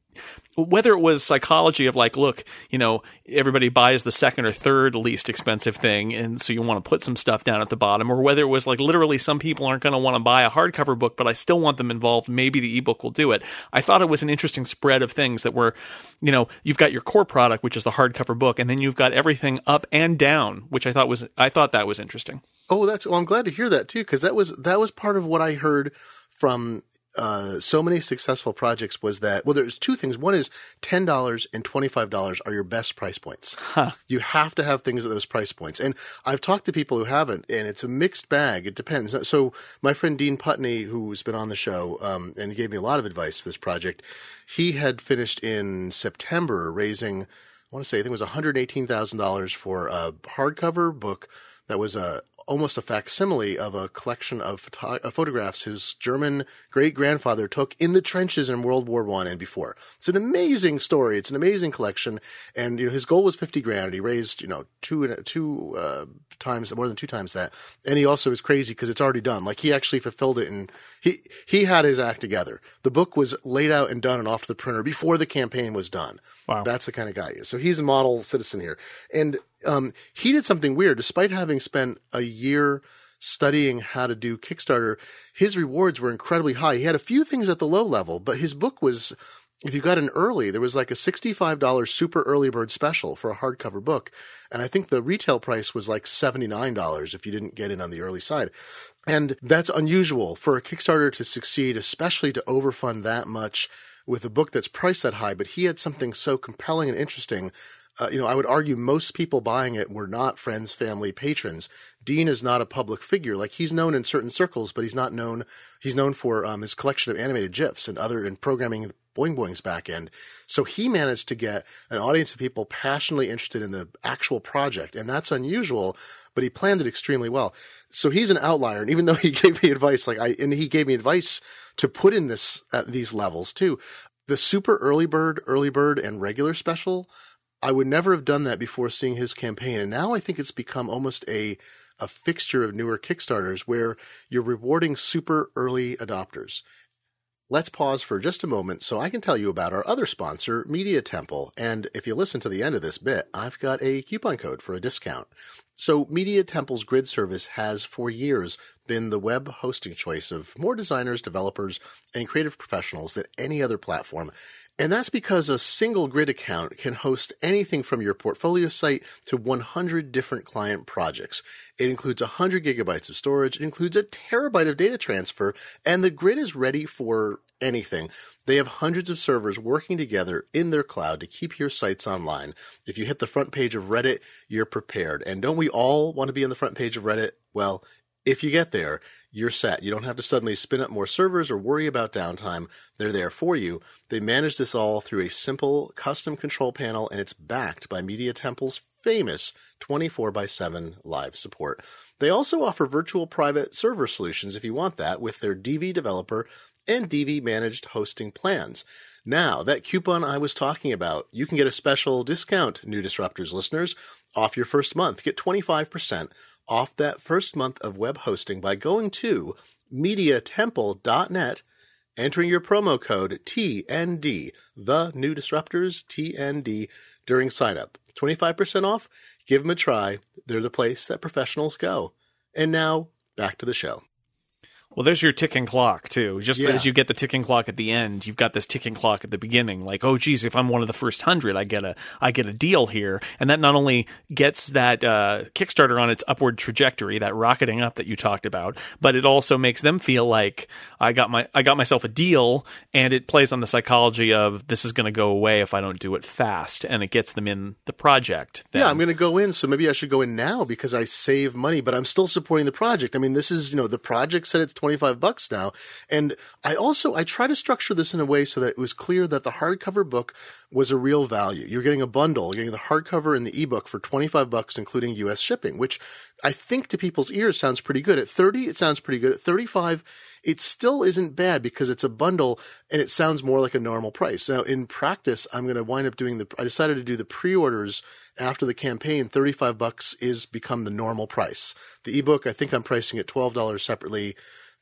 whether it was psychology of like, look, you know, everybody buys the second or third least expensive thing, and so you want to put some stuff down at the bottom, or whether it was like literally some people aren't going to want to buy a hardcover book, but I still want them involved. Maybe the ebook will do it. I thought it was an interesting spread of things that were, you know, you've got your core product, which is the hardcover book, and then you've got everything up and down, which I thought was, I thought that was interesting. Oh, that's, well, I'm glad to hear that too, because that was, that was part of what I heard from Uh, so many successful projects was that, well, there's two things. One is ten dollars and twenty-five dollars are your best price points. Huh. You have to have things at those price points. And I've talked to people who haven't, and it's a mixed bag. It depends. So my friend Dean Putney, who's been on the show um, and gave me a lot of advice for this project, he had finished in September raising, I want to say, I think it was one hundred eighteen thousand dollars for a hardcover book that was a almost a facsimile of a collection of photo- uh, photographs his German great-grandfather took in the trenches in World War One and before. It's an amazing story. It's an amazing collection. And, you know, his goal was fifty grand, and he raised, you know, two, two uh, times, more than two times that. And he also is crazy because it's already done. Like, he actually fulfilled it, and he, he had his act together. The book was laid out and done and off to the printer before the campaign was done. Wow. That's the kind of guy he is. So he's a model citizen here. And Um, he did something weird. Despite having spent a year studying how to do Kickstarter, his rewards were incredibly high. He had a few things at the low level, but his book was, if you got in early, there was like a sixty-five dollars super early bird special for a hardcover book. And I think the retail price was like seventy-nine dollars if you didn't get in on the early side. And that's unusual for a Kickstarter to succeed, especially to overfund that much with a book that's priced that high. But he had something so compelling and interesting. Uh, you know, I would argue most people buying it were not friends, family, patrons. Dean is not a public figure. Like, he's known in certain circles, but he's not known. He's known for um, his collection of animated GIFs and other and programming Boing Boing's back end. So he managed to get an audience of people passionately interested in the actual project. And that's unusual, but he planned it extremely well. So he's an outlier. And even though he gave me advice, like I, and he gave me advice to put in this at these levels too, the super early bird, early bird, and regular special, I would never have done that before seeing his campaign. And now I think it's become almost a, a fixture of newer Kickstarters where you're rewarding super early adopters. Let's pause for just a moment so I can tell you about our other sponsor, Media Temple. And if you listen to the end of this bit, I've got a coupon code for a discount. So Media Temple's grid service has for years been the web hosting choice of more designers, developers, and creative professionals than any other platform. And that's because a single grid account can host anything from your portfolio site to one hundred different client projects. It includes one hundred gigabytes of storage, it includes a terabyte of data transfer, and the grid is ready for anything. They have hundreds of servers working together in their cloud to keep your sites online. If you hit the front page of Reddit, you're prepared. And don't we all want to be on the front page of Reddit? Well, if you get there, you're set. You don't have to suddenly spin up more servers or worry about downtime. They're there for you. They manage this all through a simple custom control panel, and it's backed by Media Temple's famous twenty-four by seven live support. They also offer virtual private server solutions if you want that with their D V developer and D V managed hosting plans. Now, that coupon I was talking about, you can get a special discount, New Disruptors listeners, off your first month. Get twenty-five percent off that first month of web hosting by going to media temple dot net, entering your promo code T N D, the New Disruptors T N D, during signup. twenty-five percent off, give them a try. They're the place that professionals go. And now, back to the show. Well, there's your ticking clock, too. Just yeah. as you get the ticking clock at the end, you've got this ticking clock at the beginning. Like, oh, geez, if I'm one of the first hundred, I get a I get a deal here. And that not only gets that uh, Kickstarter on its upward trajectory, that rocketing up that you talked about, but it also makes them feel like I got my I got myself a deal, and it plays on the psychology of this is going to go away if I don't do it fast, and it gets them in the project. Then. Yeah, I'm going to go in, so maybe I should go in now because I save money, but I'm still supporting the project. I mean, this is, you know, the project said it's twenty-five bucks now. And I also, I try to structure this in a way so that it was clear that the hardcover book was a real value. You're getting a bundle, you're getting the hardcover and the ebook for twenty-five bucks, including U S shipping, which I think to people's ears sounds pretty good. At thirty, it sounds pretty good. At thirty-five, it still isn't bad because it's a bundle and it sounds more like a normal price. Now, in practice, I'm going to wind up doing the, I decided to do the pre-orders after the campaign. Thirty-five bucks is become the normal price. The ebook, I think I'm pricing at twelve dollars separately.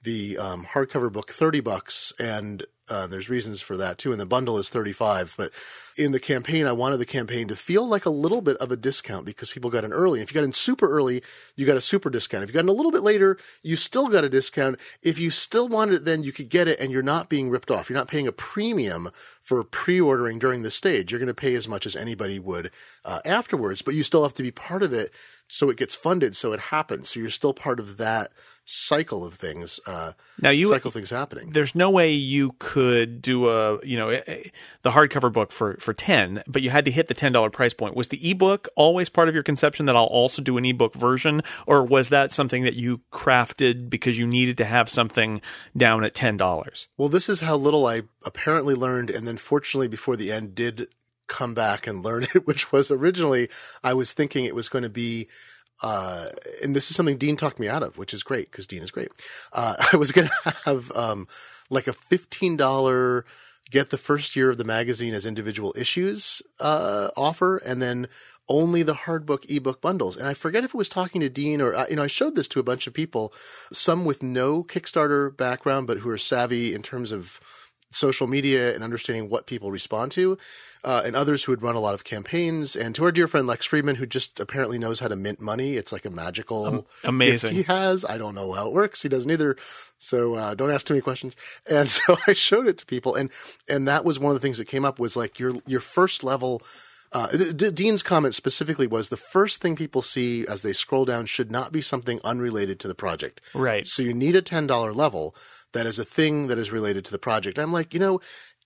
The um, hardcover book, thirty bucks, and uh, there's reasons for that too. And the bundle is thirty-five. But in the campaign, I wanted the campaign to feel like a little bit of a discount because people got in early. If you got in super early, you got a super discount. If you got in a little bit later, you still got a discount. If you still wanted it, then you could get it, and you're not being ripped off. You're not paying a premium for pre-ordering during the stage. You're going to pay as much as anybody would uh, afterwards, but you still have to be part of it. So it gets funded, so it happens. So you're still part of that cycle of things. Uh, now you cycle of things happening. There's no way you could do a you know the hardcover book for for ten, but you had to hit the ten dollar price point. Was the ebook always part of your conception that I'll also do an ebook version, or was that something that you crafted because you needed to have something down at ten dollars? Well, this is how little I apparently learned, and then fortunately before the end did come back and learn it, which was originally I was thinking it was going to be uh, – and this is something Dean talked me out of, which is great because Dean is great. Uh, I was going to have um, like a fifteen dollar get the first year of the magazine as individual issues uh, offer, and then only the hardbook ebook bundles. And I forget if it was talking to Dean or – you know, I showed this to a bunch of people, some with no Kickstarter background but who are savvy in terms of – social media and understanding what people respond to, uh, and others who had run a lot of campaigns, and to our dear friend Lex Friedman, who just apparently knows how to mint money. It's like a magical um, amazing gift he has. I don't know how it works. He doesn't either. So uh, don't ask too many questions. And so I showed it to people, and and that was one of the things that came up was like your your first level. Uh, D- Dean's comment specifically was the first thing people see as they scroll down should not be something unrelated to the project. Right. So you need a ten dollar level that is a thing that is related to the project. I'm like, you know,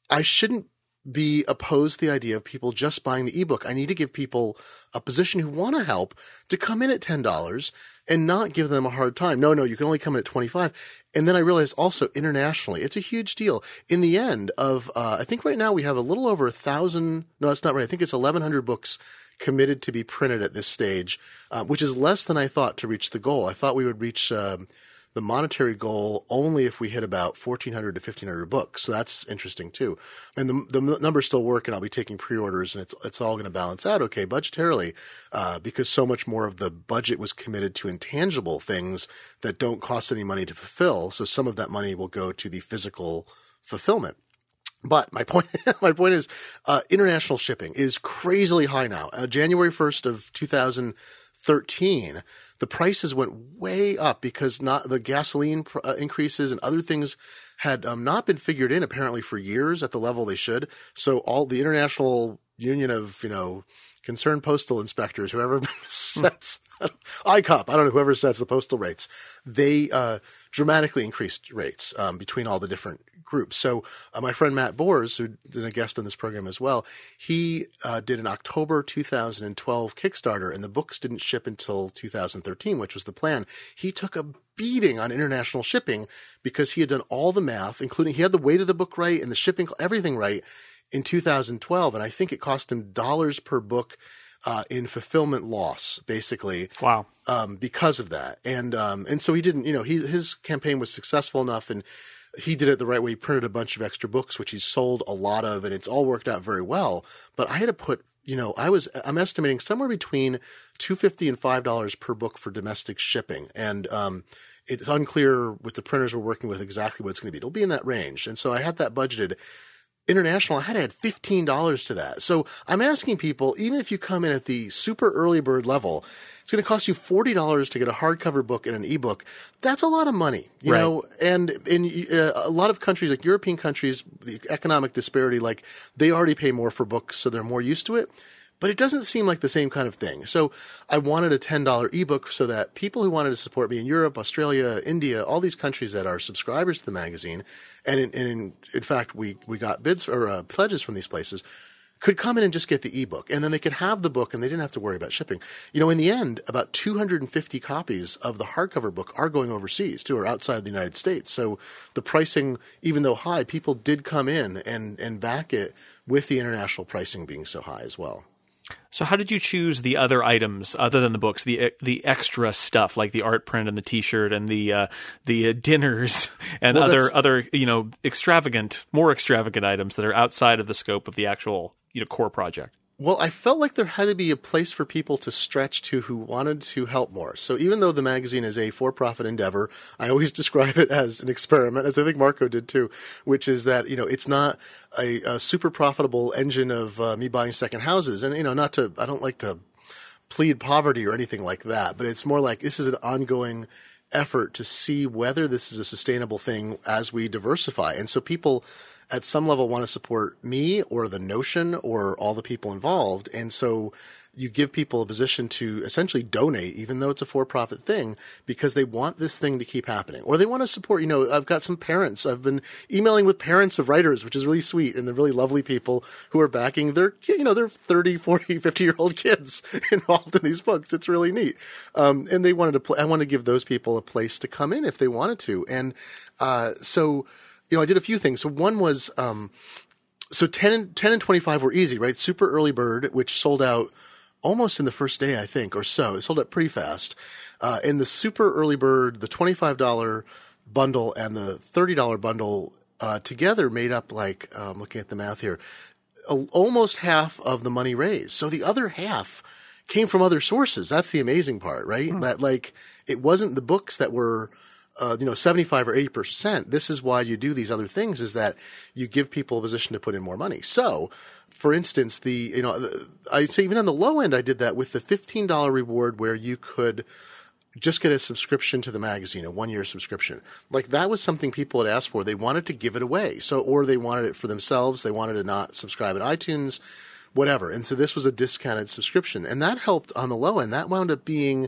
I shouldn't be opposed to the idea of people just buying the ebook. I need to give people a position who want to help to come in at ten dollars and not give them a hard time. No, no, you can only come in at twenty-five. And then I realized also internationally, it's a huge deal. In the end of, uh, I think right now we have a little over a thousand. No, that's not right. I think it's eleven hundred books committed to be printed at this stage, uh, which is less than I thought to reach the goal. I thought we would reach, um, the monetary goal only if we hit about fourteen hundred to fifteen hundred books. So that's interesting too. And the, the numbers still work, and I'll be taking pre-orders, and it's it's all going to balance out okay budgetarily uh, because so much more of the budget was committed to intangible things that don't cost any money to fulfill. So some of that money will go to the physical fulfillment. But my point, my point is uh, international shipping is crazily high now. Uh, January first of two thousand thirteen, the prices went way up because not the gasoline pr- uh, increases and other things had um, not been figured in apparently for years at the level they should. So all the International Union of, you know, Concerned Postal Inspectors, whoever sets I COP, I don't know, whoever sets the postal rates, they uh, dramatically increased rates um, between all the different groups. So uh, my friend Matt Boers, who's a guest on this program as well, he uh, did an October two thousand twelve Kickstarter, and the books didn't ship until two thousand thirteen, which was the plan. He took a beating on international shipping because he had done all the math, including he had the weight of the book right and the shipping, everything right in two thousand twelve. And I think it cost him dollars per book uh, in fulfillment loss, basically. Wow. Um, because of that. And um, and so he didn't, you know, he, his campaign was successful enough, and he did it the right way. He printed a bunch of extra books, which he's sold a lot of, and it's all worked out very well. But I had to put, you know, I was, I'm estimating somewhere between two fifty and five dollars per book for domestic shipping. And um, it's unclear with the printers we're working with exactly what it's going to be. It'll be in that range. And so I had that budgeted. International, I had to add fifteen dollars to that. So I'm asking people, even if you come in at the super early bird level, it's going to cost you forty dollars to get a hardcover book and an ebook. That's a lot of money, you right. know, and in uh, a lot of countries, like European countries, the economic disparity, like they already pay more for books, so they're more used to it. But it doesn't seem like the same kind of thing. So I wanted a ten dollar ebook so that people who wanted to support me in Europe, Australia, India, all these countries that are subscribers to the magazine, and in, and in, in fact, we, we got bids or uh, pledges from these places, could come in and just get the ebook. And then they could have the book and they didn't have to worry about shipping. You know, in the end, about two hundred fifty copies of the hardcover book are going overseas too, or outside the United States. So the pricing, even though high, people did come in and, and back it with the international pricing being so high as well. So how did you choose the other items other than the books, the the extra stuff like the art print and the T-shirt and the uh, the uh, dinners and well, other other you know extravagant, more extravagant items that are outside of the scope of the actual you know core project? Well, I felt like there had to be a place for people to stretch to who wanted to help more. So even though the magazine is a for-profit endeavor, I always describe it as an experiment, as I think Marco did too, which is that, you know, it's not a, a super profitable engine of uh, me buying second houses. And, you know, not to, I don't like to plead poverty or anything like that, but it's more like this is an ongoing effort to see whether this is a sustainable thing as we diversify. And so people at some level want to support me or the notion or all the people involved. And so you give people a position to essentially donate, even though it's a for-profit thing, because they want this thing to keep happening. Or they want to support, you know, I've got some parents. I've been emailing with parents of writers, which is really sweet, and they're really lovely people who are backing their, you know, their thirty, forty, fifty-year-old kids involved in these books. It's really neat. Um, and they wanted to play. I want to give those people a place to come in if they wanted to. And uh, so – You know, I did a few things. So one was um, – so ten, ten and twenty-five were easy, right? Super Early Bird, which sold out almost in the first day, I think, or so. It sold out pretty fast. Uh, and the Super Early Bird, the twenty-five dollar bundle and the thirty dollar bundle uh, together made up like um, – I'm looking at the math here – almost half of the money raised. So the other half came from other sources. That's the amazing part, right? Mm. That like it wasn't the books that were – Uh, you know, seventy-five or eighty percent. This is why you do these other things, is that you give people a position to put in more money. So, for instance, the, you know, the, I'd say even on the low end, I did that with the fifteen dollar reward where you could just get a subscription to the magazine, a one year subscription. Like that was something people had asked for. They wanted to give it away. So, or they wanted it for themselves. They wanted to not subscribe at iTunes, whatever. And so this was a discounted subscription. And that helped on the low end. That wound up being,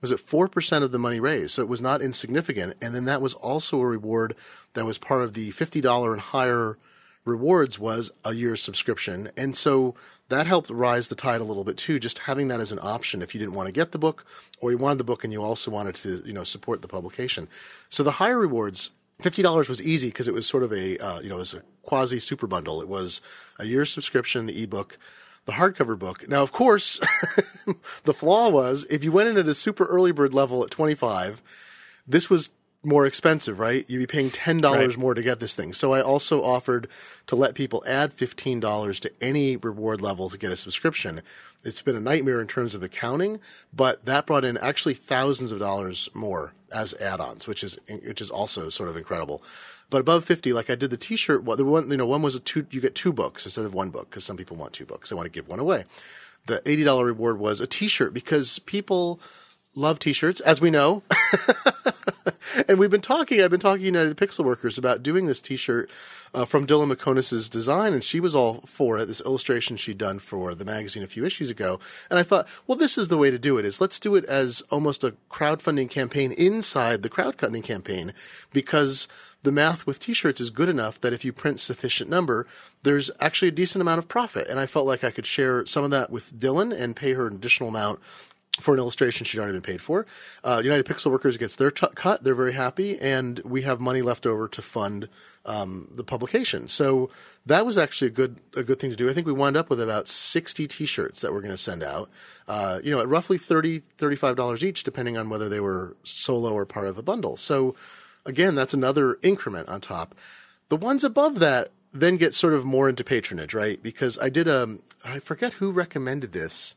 was at four percent of the money raised, so it was not insignificant. And then that was also a reward that was part of the fifty dollar and higher rewards, was a year's subscription. And so that helped rise the tide a little bit too, just having that as an option if you didn't want to get the book, or you wanted the book and you also wanted to, you know, support the publication. So the higher rewards, fifty dollars was easy because it was sort of a, uh, you know, it was a quasi super bundle. It was a year's subscription, the ebook, the hardcover book. Now, of course, the flaw was if you went in at a super early bird level at twenty-five, this was more expensive, right? You'd be paying ten dollars right. more to get this thing. So I also offered to let people add fifteen dollars to any reward level to get a subscription. It's been a nightmare in terms of accounting, but that brought in actually thousands of dollars more as add-ons, which is which is also sort of incredible. But above fifty, like I did the T-shirt. Well, the one, you know, one was a two. You get two books instead of one book because some people want two books. They want to give one away. The eighty dollar reward was a T-shirt because people love T-shirts, as we know. And we've been talking. I've been talking to United Pixel Workers about doing this T-shirt uh, from Dylan McConis's design, and she was all for it. This illustration she'd done for the magazine a few issues ago, and I thought, well, this is the way to do it. Is let's do it as almost a crowdfunding campaign inside the crowdfunding campaign, because the math with T-shirts is good enough that if you print sufficient number, there's actually a decent amount of profit. And I felt like I could share some of that with Dylan and pay her an additional amount for an illustration she'd already been paid for. Uh, United Pixel Workers gets their t- cut. They're very happy. And we have money left over to fund um, the publication. So that was actually a good a good thing to do. I think we wound up with about sixty T-shirts that we're going to send out, uh, you know, at roughly thirty dollars, thirty-five dollars each, depending on whether they were solo or part of a bundle. So, again, that's another increment on top. The ones above that then get sort of more into patronage, right? Because I did a – I forget who recommended this.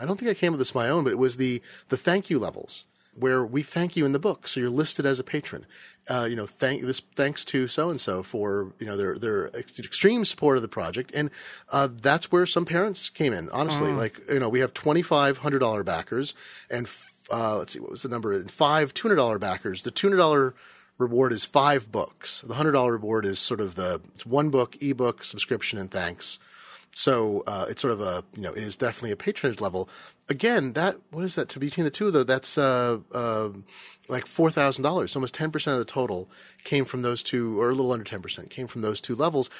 I don't think I came with this my own, but it was the the thank you levels where we thank you in the book, so you're listed as a patron. Uh, you know, thank this thanks to so and so for you know their their extreme support of the project, and uh, that's where some parents came in. Honestly, uh-huh. like you know, we have twenty-five hundred dollars backers, and uh, let's see what was the number? Five two hundred dollars backers. The two hundred dollars reward is five books. The one hundred dollars reward is sort of the it's one book, ebook, subscription, and thanks. So uh, it's sort of a, you know, it is definitely a patronage level. Again, that, what is that? To between the two, though, that's uh, uh, like four thousand dollars. Almost ten percent of the total came from those two, or a little under ten percent came from those two levels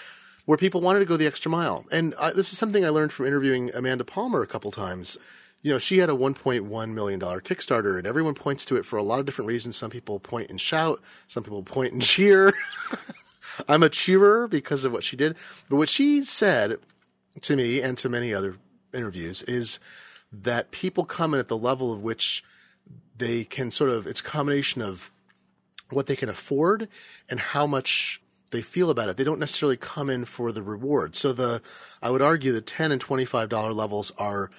where people wanted to go the extra mile. And I, this is something I learned from interviewing Amanda Palmer a couple times. You know, she had a one point one million dollars Kickstarter, and everyone points to it for a lot of different reasons. Some people point and shout. Some people point and cheer. I'm a cheerer because of what she did. But what she said to me and to many other interviews is that people come in at the level of which they can sort of, it's a combination of what they can afford and how much they feel about it. They don't necessarily come in for the reward. So the, I would argue the ten and twenty-five dollars levels are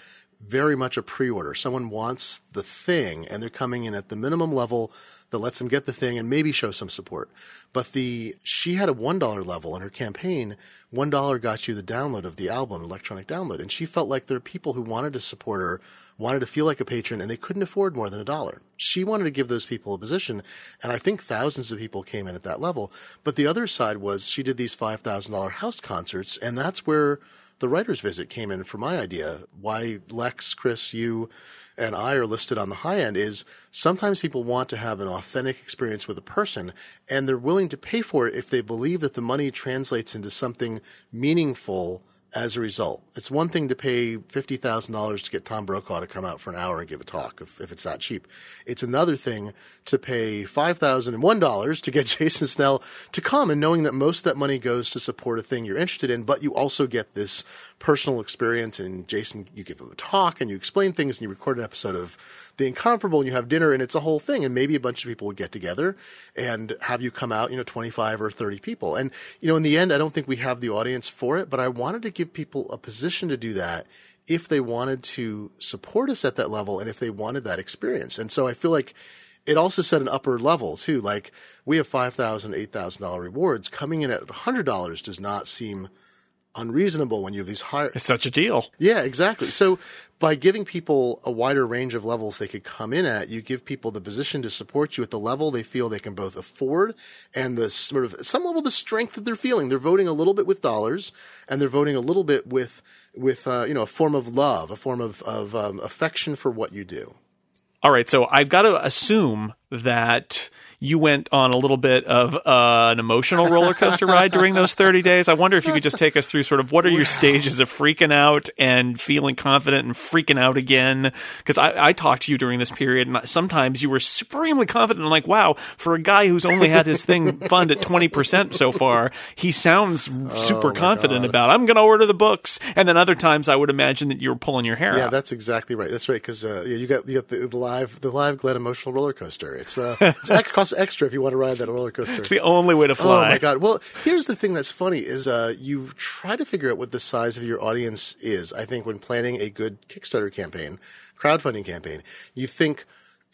very much a pre-order. Someone wants the thing and they're coming in at the minimum level that lets them get the thing and maybe show some support. But the she had a one dollar level in her campaign. one dollar got you the download of the album, electronic download. And she felt like there are people who wanted to support her, wanted to feel like a patron, and they couldn't afford more than a dollar. She wanted to give those people a position. And I think thousands of people came in at that level. But the other side was she did these five thousand dollars house concerts, and that's where the writer's visit came in for my idea. Why Lex, Chris, you, and I are listed on the high end is sometimes people want to have an authentic experience with a person, and they're willing to pay for it if they believe that the money translates into something meaningful as a result. It's one thing to pay fifty thousand dollars to get Tom Brokaw to come out for an hour and give a talk if, if it's that cheap. It's another thing to pay five thousand one dollars to get Jason Snell to come and knowing that most of that money goes to support a thing you're interested in, but you also get this personal experience and Jason, you give him a talk and you explain things and you record an episode of The Incomparable and you have dinner and it's a whole thing and maybe a bunch of people would get together and have you come out, you know, twenty-five or thirty people. And, you know, in the end, I don't think we have the audience for it, but I wanted to give people a position to do that if they wanted to support us at that level and if they wanted that experience. And so I feel like it also set an upper level too. Like we have five thousand dollars, eight thousand dollars rewards. Coming in at one hundred dollars does not seem unreasonable when you have these higher. It's such a deal. Yeah, exactly. So by giving people a wider range of levels they could come in at, you give people the position to support you at the level they feel they can both afford and the sort of some level the strength that they're feeling. They're voting a little bit with dollars and they're voting a little bit with with uh, you know, a form of love, a form of of um, affection for what you do. All right, so I've got to assume that you went on a little bit of uh, an emotional roller coaster ride during those thirty days. I wonder if you could just take us through sort of what are your stages of freaking out and feeling confident and freaking out again? Because I, I talked to you during this period, and sometimes you were supremely confident. I'm like, wow, for a guy who's only had his thing funded at twenty percent so far, he sounds oh, super confident God. about, I'm going to order the books. And then other times I would imagine that you were pulling your hair yeah, out. Yeah, that's exactly right. That's right, because uh, yeah, you got you got the, the live the live Glenn emotional roller coaster. It's uh, it's actually extra if you want to ride that roller coaster. It's the only way to fly. Oh my God. Well, here's the thing that's funny is uh, you try to figure out what the size of your audience is. I think when planning a good Kickstarter campaign, crowdfunding campaign, you think,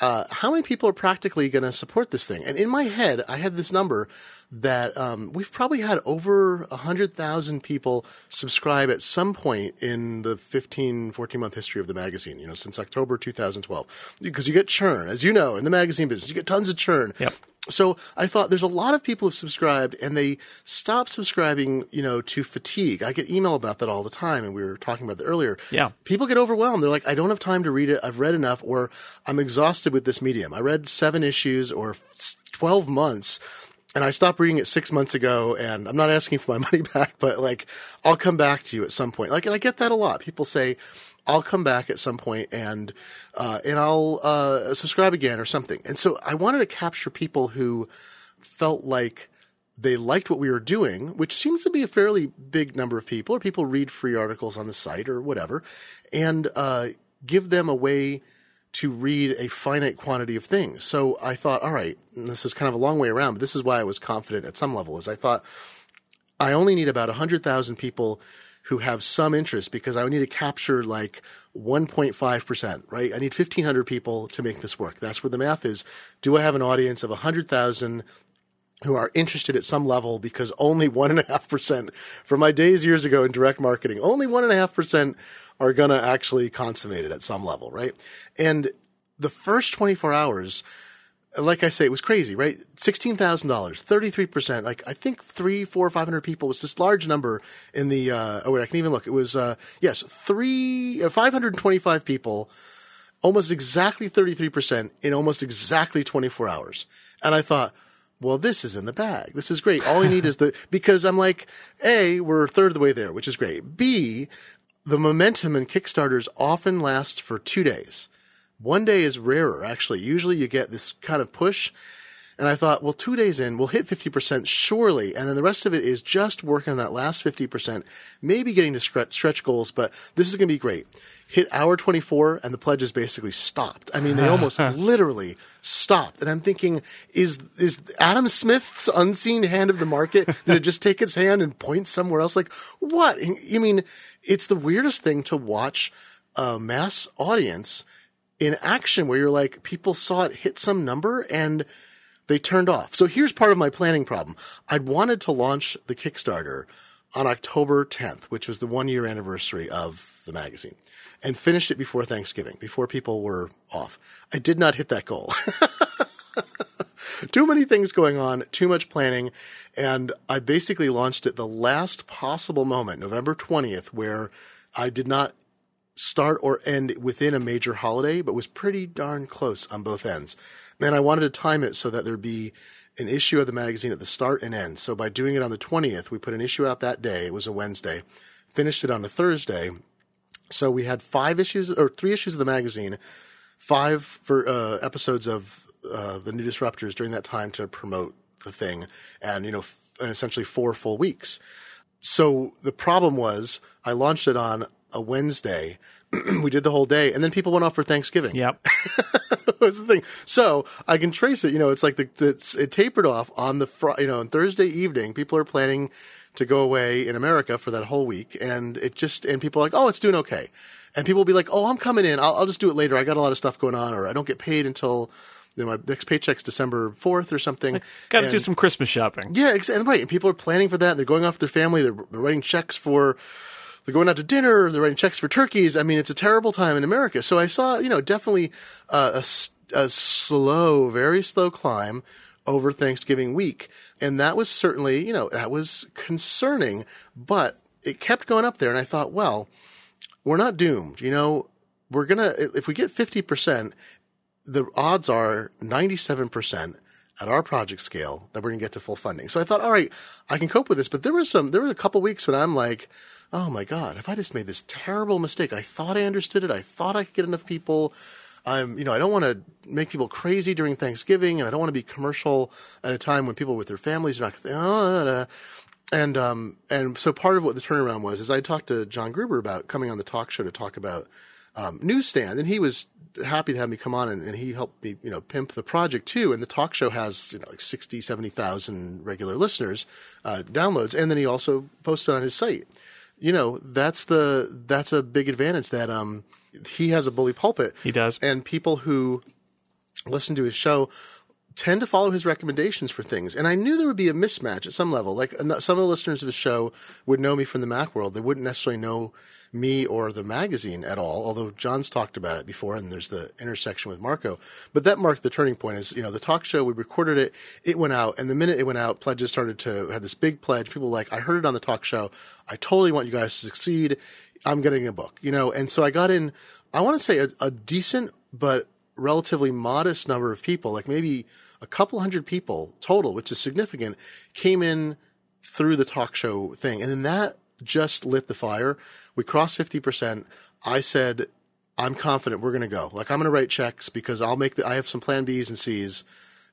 uh, how many people are practically going to support this thing? And in my head, I had this number that um, we've probably had over one hundred thousand people subscribe at some point in the fifteen, fourteen-month history of the magazine, you know, since October two thousand twelve. Because you get churn, as you know, in the magazine business. You get tons of churn. Yep. So I thought there's a lot of people who've subscribed and they stop subscribing, you know, to fatigue. I get email about that all the time and we were talking about that earlier. Yeah. People get overwhelmed. They're like, I don't have time to read it. I've read enough or I'm exhausted with this medium. I read seven issues or twelve months And I stopped reading it six months ago, and I'm not asking for my money back, but like, I'll come back to you at some point. Like, and I get that a lot. People say, I'll come back at some point and, uh, and I'll, uh, subscribe again or something. And so I wanted to capture people who felt like they liked what we were doing, which seems to be a fairly big number of people, or people read free articles on the site or whatever, and, uh, give them a way to read a finite quantity of things. So I thought, all right, this is kind of a long way around, but this is why I was confident at some level, is I thought I only need about one hundred thousand people who have some interest, because I would need to capture like one point five percent, right? I need fifteen hundred people to make this work. That's where the math is. Do I have an audience of one hundred thousand who are interested at some level? Because only one point five percent, from my days years ago in direct marketing, only one point five percent are going to actually consummate it at some level, right? And the first twenty-four hours, like I say, it was crazy, right? sixteen thousand dollars, thirty-three percent, like I think three, four, five hundred people was this large number in the uh, – oh, wait, I can even look. It was uh, – yes, three, five hundred twenty-five people, almost exactly thirty-three percent in almost exactly twenty-four hours. And I thought, well, this is in the bag. This is great. All I need is the – because I'm like, A, we're a third of the way there, which is great. B, the momentum in Kickstarters often lasts for two days. One day is rarer, actually. Usually you get this kind of push. And I thought, well, two days in, we'll hit fifty percent surely. And then the rest of it is just working on that last fifty percent, maybe getting to stretch goals. But this is going to be great. Hit hour twenty-four and the pledges basically stopped. I mean, they almost literally stopped. And I'm thinking, is is Adam Smith's unseen hand of the market? Did it just take its hand and point somewhere else? Like, what? I mean, it's the weirdest thing to watch a mass audience in action, where you're like, people saw it hit some number and they turned off. So here's part of my planning problem. I'd wanted to launch the Kickstarter on October tenth, which was the one year anniversary of the magazine, and finished it before Thanksgiving, before people were off. I did not hit that goal. Too many things going on, too much planning. And I basically launched it the last possible moment, November twentieth, where I did not start or end within a major holiday, but was pretty darn close on both ends. And I wanted to time it so that there'd be an issue of the magazine at the start and end. So by doing it on the twentieth, we put an issue out that day. It was a Wednesday. Finished it on a Thursday. So we had five issues or three issues of the magazine, five for uh, episodes of uh, The New Disruptors during that time to promote the thing, and, you know, f- and essentially four full weeks. So the problem was I launched it on a Wednesday. We did the whole day, and then people went off for Thanksgiving. Yep. That's the thing. So I can trace it. You know, it's like the, it's, it tapered off on the fr- you know, on Thursday evening. People are planning to go away in America for that whole week, and it just and people are like, oh, it's doing okay, and people will be like, oh, I'm coming in. I'll, I'll just do it later. I got a lot of stuff going on, or I don't get paid until, you know, my next paycheck's December fourth or something. Got to do some Christmas shopping. Yeah, ex- and right. And people are planning for that. And they're going off with their family. They're, they're writing checks for. They're going out to dinner. They're writing checks for turkeys. I mean, it's a terrible time in America. So I saw, you know, definitely uh, a, a slow, very slow climb over Thanksgiving week. And that was certainly, you know, that was concerning. But it kept going up there. And I thought, well, we're not doomed. You know, we're going to – if we get fifty percent, the odds are ninety-seven percent at our project scale that we're going to get to full funding. So I thought, all right, I can cope with this. But there was some – there were a couple weeks when I'm like – oh my God, if I just made this terrible mistake, I thought I understood it. I thought I could get enough people. I'm, you know, I don't want to make people crazy during Thanksgiving, and I don't want to be commercial at a time when people with their families are not, oh, and, um, and so part of what the turnaround was is I talked to John Gruber about coming on the talk show to talk about, um, Newsstand, and he was happy to have me come on, and, and he helped me, you know, pimp the project too. And the talk show has, you know, like sixty, seventy thousand regular listeners, uh, downloads. And then he also posted on his site. You know, that's the that's a big advantage that um he has a bully pulpit. He does. And people who listen to his show tend to follow his recommendations for things. And I knew there would be a mismatch at some level. Like some of the listeners of the show would know me from the Macworld. They wouldn't necessarily know me or the magazine at all, although John's talked about it before, and there's the intersection with Marco. But that marked the turning point is, you know, the talk show, we recorded it, it went out, and the minute it went out, pledges started to have this big pledge. People were like, I heard it on the talk show. I totally want you guys to succeed. I'm getting a book, you know. And so I got in, I want to say a, a decent but relatively modest number of people, like maybe a couple hundred people total, which is significant, came in through the talk show thing. And then that just lit the fire. We crossed fifty percent. I said, I'm confident we're going to go. Like, I'm going to write checks because I'll make the, I have some plan B's and C's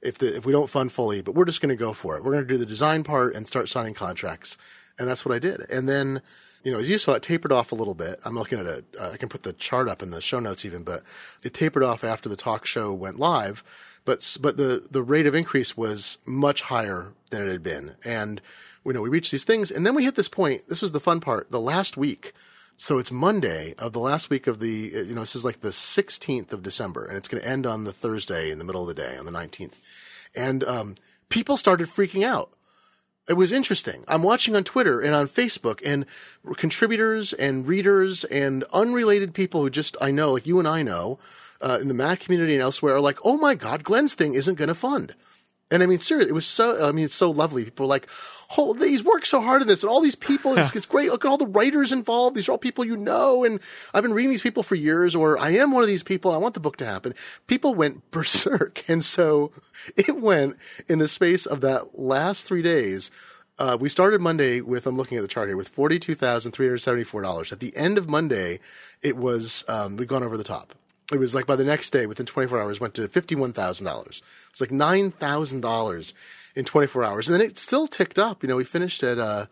if the, if we don't fund fully, but we're just going to go for it. We're going to do the design part and start signing contracts. And that's what I did. And then, you know, as you saw, it tapered off a little bit. I'm looking at it. Uh, I can put the chart up in the show notes even, but it tapered off after the talk show went live. But but the, the rate of increase was much higher than it had been. And, you know, we reached these things. And then we hit this point. This was the fun part. The last week. So it's Monday of the last week of the, you know, this is like the sixteenth of December. And it's going to end on the Thursday in the middle of the day on the nineteenth. And um, people started freaking out. It was interesting. I'm watching on Twitter and on Facebook, and contributors and readers and unrelated people who just, I know, like you and I know, Uh, in the Mac community and elsewhere are like, oh my God, Glenn's thing isn't going to fund. And I mean, seriously, it was so, I mean, it's so lovely. People were like, oh, he's worked so hard on this and all these people, it's, it's great. Look at all the writers involved. These are all people, you know, and I've been reading these people for years, or I am one of these people. And I want the book to happen. People went berserk. And so it went in the space of that last three days. Uh, we started Monday with, I'm looking at the chart here, with forty-two thousand three hundred seventy-four dollars. At the end of Monday, it was, um, we'd gone over the top. It was like by the next day, within twenty-four hours, went to fifty-one thousand dollars. It's like nine thousand dollars in twenty-four hours. And then it still ticked up. You know, we finished at, uh,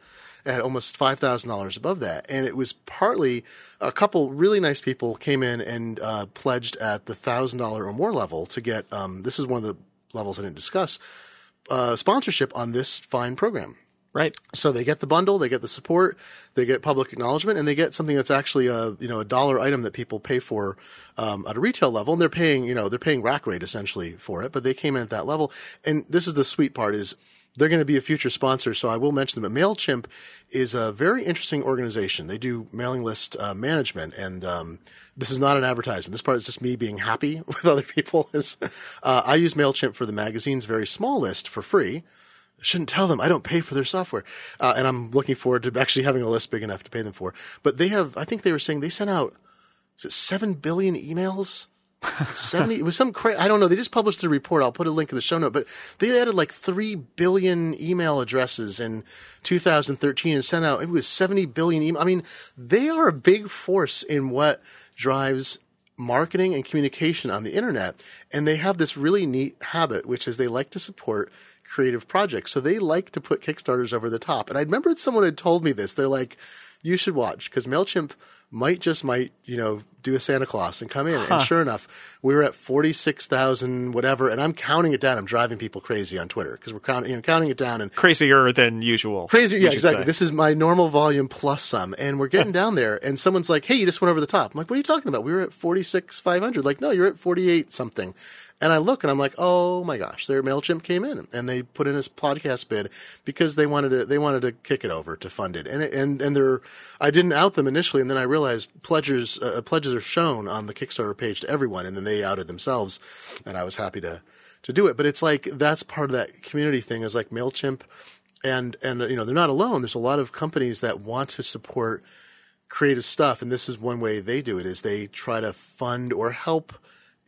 at almost five thousand dollars above that. And it was partly a couple really nice people came in and uh, pledged at the one thousand dollars or more level to get um, – this is one of the levels I didn't discuss uh, – sponsorship on this fine program. Right. So they get the bundle, they get the support, they get public acknowledgement, and they get something that's actually a, you know, a dollar item that people pay for um, at a retail level. And they're paying, you know, they're paying rack rate essentially for it, but they came in at that level. And this is the sweet part is they're going to be a future sponsor. So I will mention them. But MailChimp is a very interesting organization. They do mailing list uh, management. And um, this is not an advertisement. This part is just me being happy with other people. Is uh, I use MailChimp for the magazine's very small list for free. Shouldn't tell them. I don't pay for their software. Uh, and I'm looking forward to actually having a list big enough to pay them for. But they have – I think they were saying they sent out – is it seven billion emails? seventy – it was some cra- – I don't know. They just published a report. I'll put a link in the show note. But they added like three billion email addresses in two thousand thirteen and sent out – it was seventy billion email. I mean, they are a big force in what drives marketing and communication on the internet. And they have this really neat habit, which is they like to support – creative projects. So they like to put Kickstarters over the top. And I remember someone had told me this. They're like, you should watch because MailChimp might just might, you know, do a Santa Claus and come in. Huh. And sure enough, we were at forty-six thousand whatever. And I'm counting it down. I'm driving people crazy on Twitter because we're counting, you know, counting it down. And crazier than usual. Crazier. Yeah, exactly. Say. This is my normal volume plus some. And we're getting down there. And someone's like, hey, you just went over the top. I'm like, what are you talking about? We were at forty-six thousand five hundred. Like, no, you're at forty-eight something. And I look and I'm like, oh my gosh, their MailChimp came in and they put in this podcast bid because they wanted to, they wanted to kick it over to fund it. And, and, and they're, I didn't out them initially. And then I realized pledges, uh, pledges are shown on the Kickstarter page to everyone. And then they outed themselves and I was happy to, to do it. But it's like, that's part of that community thing is like MailChimp and, and, you know, they're not alone. There's a lot of companies that want to support creative stuff. And this is one way they do it is they try to fund or help,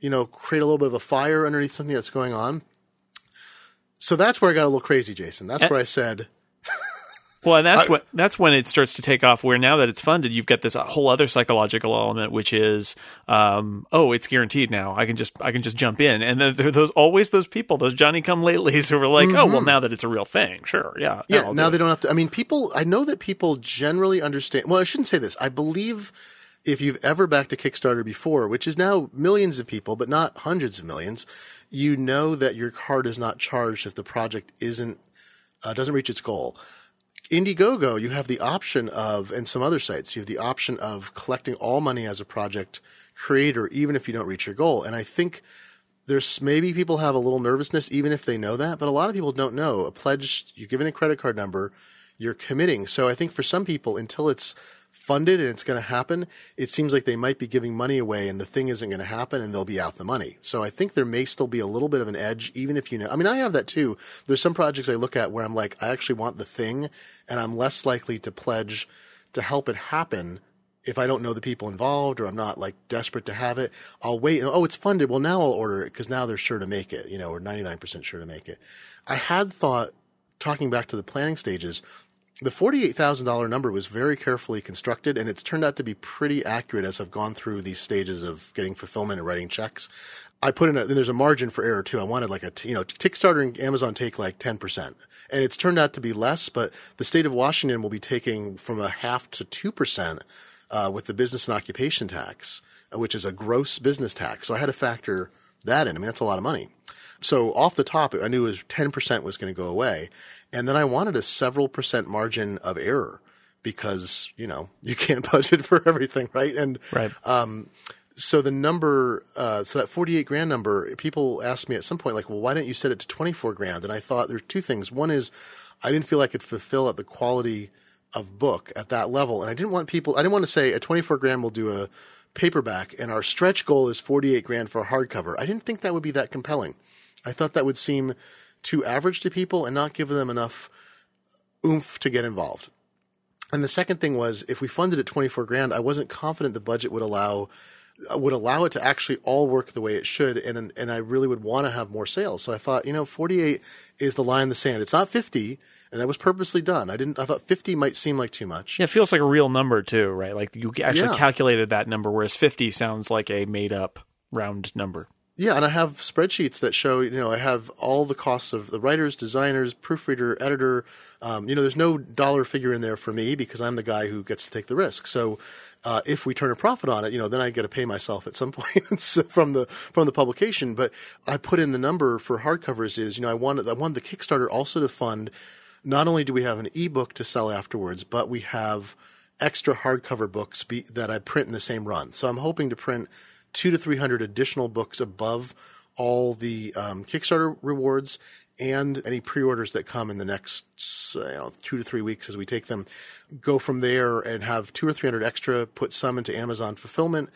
you know, create a little bit of a fire underneath something that's going on. So that's where I got a little crazy, Jason. That's and, where I said. Well, and that's I, what that's when it starts to take off where now that it's funded, you've got this whole other psychological element, which is, um, oh, it's guaranteed now. I can just I can just jump in. And then there are those, always those people, those Johnny-come-latelys who are like, mm-hmm. oh, well, now that it's a real thing. Sure, yeah. Yeah, now, now do they it. Don't have to. I mean, people – I know that people generally understand – well, I shouldn't say this. I believe – if you've ever backed a Kickstarter before, which is now millions of people, but not hundreds of millions, you know that your card is not charged if the project isn't uh, doesn't reach its goal. Indiegogo, you have the option of, and some other sites, you have the option of collecting all money as a project creator, even if you don't reach your goal. And I think there's maybe people have a little nervousness, even if they know that, but a lot of people don't know. A pledge, you're given a credit card number, you're committing. So I think for some people, until it's funded and it's going to happen, it seems like they might be giving money away and the thing isn't going to happen and they'll be out the money. So I think there may still be a little bit of an edge, even if you know. I mean, I have that too. There's some projects I look at where I'm like, I actually want the thing and I'm less likely to pledge to help it happen if I don't know the people involved or I'm not like desperate to have it, I'll wait. And, oh, it's funded. Well, now I'll order it because now they're sure to make it, you know, or ninety-nine percent sure to make it. I had thought, talking back to the planning stages, the forty-eight thousand dollars number was very carefully constructed, and it's turned out to be pretty accurate as I've gone through these stages of getting fulfillment and writing checks. I put in a – there's a margin for error too. I wanted like a – you know, Kickstarter and Amazon take like ten percent, and it's turned out to be less, but the state of Washington will be taking from a half to two percent uh, with the business and occupation tax, which is a gross business tax. So I had to factor that in. I mean, that's a lot of money. So off the top, I knew it was ten percent was going to go away. And then I wanted a several percent margin of error because, you know, you can't budget for everything, right? And right. Um, so the number uh, – so that forty-eight grand number, people asked me at some point like, well, why didn't you set it to twenty-four grand? And I thought there are two things. One is I didn't feel I could fulfill at the quality of book at that level. And I didn't want people – I didn't want to say at twenty-four grand we'll do a paperback and our stretch goal is forty-eight grand for a hardcover. I didn't think that would be that compelling. I thought that would seem too average to people and not give them enough oomph to get involved. And the second thing was, if we funded at twenty-four grand, I wasn't confident the budget would allow would allow it to actually all work the way it should, and and I really would want to have more sales. So I thought, you know, forty-eight is the line in the sand. It's not fifty, and that was purposely done. I didn't. I thought fifty might seem like too much. Yeah, it feels like a real number too, right? Like you actually yeah. calculated that number, whereas fifty sounds like a made-up round number. Yeah, and I have spreadsheets that show, you know, I have all the costs of the writers, designers, proofreader, editor. Um, you know, there's no dollar figure in there for me because I'm the guy who gets to take the risk. So uh, if we turn a profit on it, you know, then I get to pay myself at some point from the from the publication. But I put in the number for hardcovers is, you know, I wanted, I wanted the Kickstarter also to fund – not only do we have an ebook to sell afterwards, but we have extra hardcover books be, that I print in the same run. So I'm hoping to print – two to three hundred additional books above all the um, Kickstarter rewards and any pre-orders that come in the next you know, two to three weeks as we take them. Go from there and have two or three hundred extra, put some into Amazon fulfillment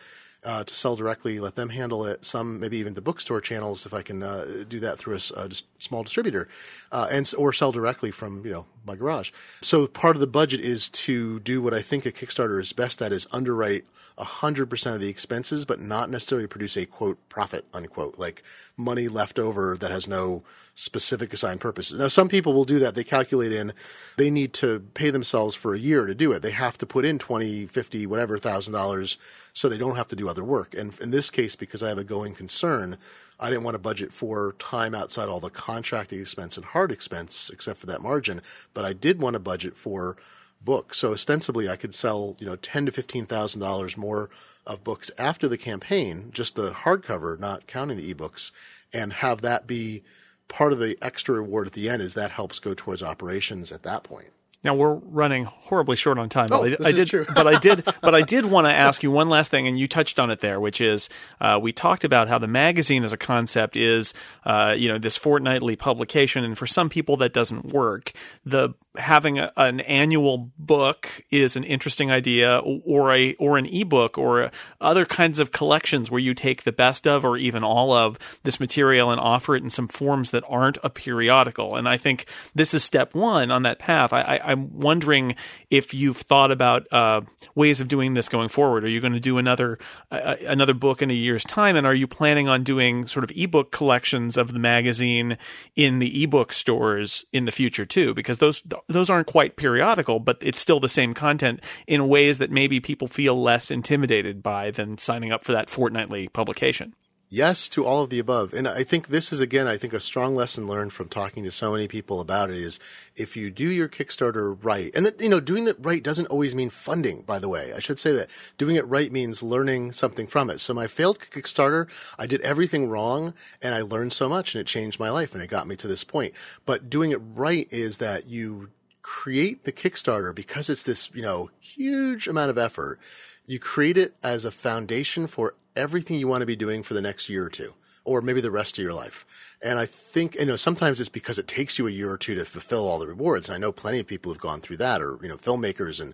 uh, to sell directly, let them handle it, some maybe even to bookstore channels if I can uh, do that through a, a small distributor, uh, and or sell directly from you know my garage. So part of the budget is to do what I think a Kickstarter is best at is underwrite one hundred percent of the expenses, but not necessarily produce a, quote, profit, unquote, like money left over that has no specific assigned purposes. Now, some people will do that. They calculate in – they need to pay themselves for a year to do it. They have to put in twenty, fifty, whatever, thousand dollars so they don't have to do other work. And in this case, because I have a going concern, I didn't want to budget for time outside all the contracting expense and hard expense except for that margin, but I did want to budget for – book. So ostensibly I could sell, you know, ten to fifteen thousand dollars more of books after the campaign, just the hardcover, not counting the ebooks, and have that be part of the extra reward at the end as that helps go towards operations at that point. Now we're running horribly short on time. Oh, but I, this I is did, true. but I did, but I did want to ask you one last thing, and you touched on it there, which is uh, we talked about how the magazine as a concept is, uh, you know, this fortnightly publication, and for some people that doesn't work. The having a, an annual book is an interesting idea, or a or an ebook, or a, other kinds of collections where you take the best of, or even all of this material and offer it in some forms that aren't a periodical. And I think this is step one on that path. I, I I'm wondering if you've thought about uh, ways of doing this going forward. Are you going to do another uh, another book in a year's time, and are you planning on doing sort of ebook collections of the magazine in the ebook stores in the future too? Because those those aren't quite periodical, but it's still the same content in ways that maybe people feel less intimidated by than signing up for that fortnightly publication. Yes to all of the above. And I think this is, again, I think a strong lesson learned from talking to so many people about it is if you do your Kickstarter right, and that, you know, doing that right doesn't always mean funding, by the way. I should say that doing it right means learning something from it. So my failed Kickstarter, I did everything wrong and I learned so much and it changed my life and it got me to this point. But doing it right is that you create the Kickstarter because it's this, you know, huge amount of effort. You create it as a foundation for everything you want to be doing for the next year or two, or maybe the rest of your life. And I think, you know, sometimes it's because it takes you a year or two to fulfill all the rewards. And I know plenty of people have gone through that, or, you know, filmmakers and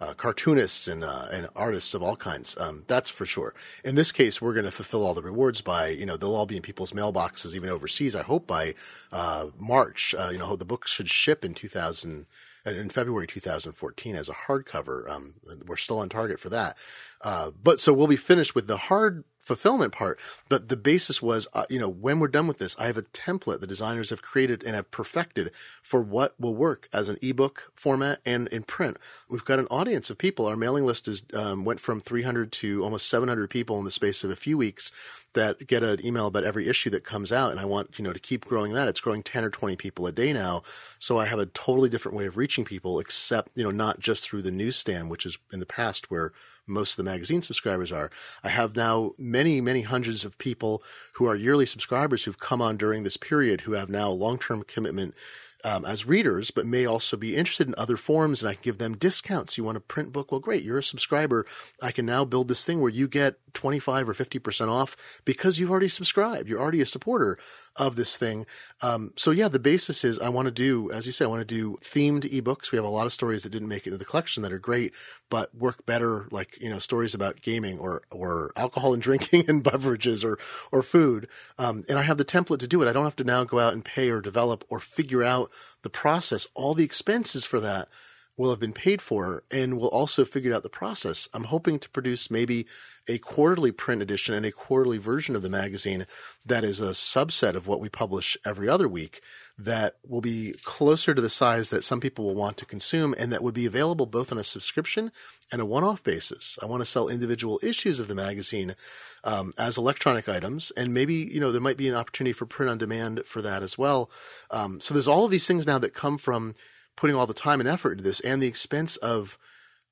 uh, cartoonists and, uh, and artists of all kinds. Um, that's for sure. In this case, we're going to fulfill all the rewards by, you know, they'll all be in people's mailboxes, even overseas, I hope by, uh, March, uh, you know, the books should ship in two thousand in February two thousand fourteen as a hardcover. Um, we're still on target for that. Uh, but so we'll be finished with the hard fulfillment part. But the basis was, uh, you know, when we're done with this, I have a template the designers have created and have perfected for what will work as an ebook format and in print. We've got an audience of people. Our mailing list is um, went from three hundred to almost seven hundred people in the space of a few weeks that get an email about every issue that comes out. And I want, you know, to keep growing that. It's growing ten or twenty people a day now. So I have a totally different way of reaching people, except, you know, not just through the newsstand, which is in the past where most of the magazine subscribers are. I have now many, many hundreds of people who are yearly subscribers who've come on during this period, who have now a long-term commitment Um, as readers, but may also be interested in other forms, and I can give them discounts. You want a print book? Well, great. You're a subscriber. I can now build this thing where you get twenty-five or fifty percent off because you've already subscribed. You're already a supporter of this thing. Um, so yeah, the basis is I want to do, as you say, I want to do themed ebooks. We have a lot of stories that didn't make it into the collection that are great, but work better, like, you know, stories about gaming or, or alcohol and drinking and beverages or, or food. Um, and I have the template to do it. I don't have to now go out and pay or develop or figure out the process. All the expenses for that will have been paid for, and we'll also figure out the process. I'm hoping to produce maybe a quarterly print edition and a quarterly version of the magazine that is a subset of what we publish every other week, that will be closer to the size that some people will want to consume, and that would be available both on a subscription and a one-off basis. I want to sell individual issues of the magazine um, as electronic items, and maybe, you know, there might be an opportunity for print on demand for that as well. Um, so there's all of these things now that come from putting all the time and effort into this, and the expense of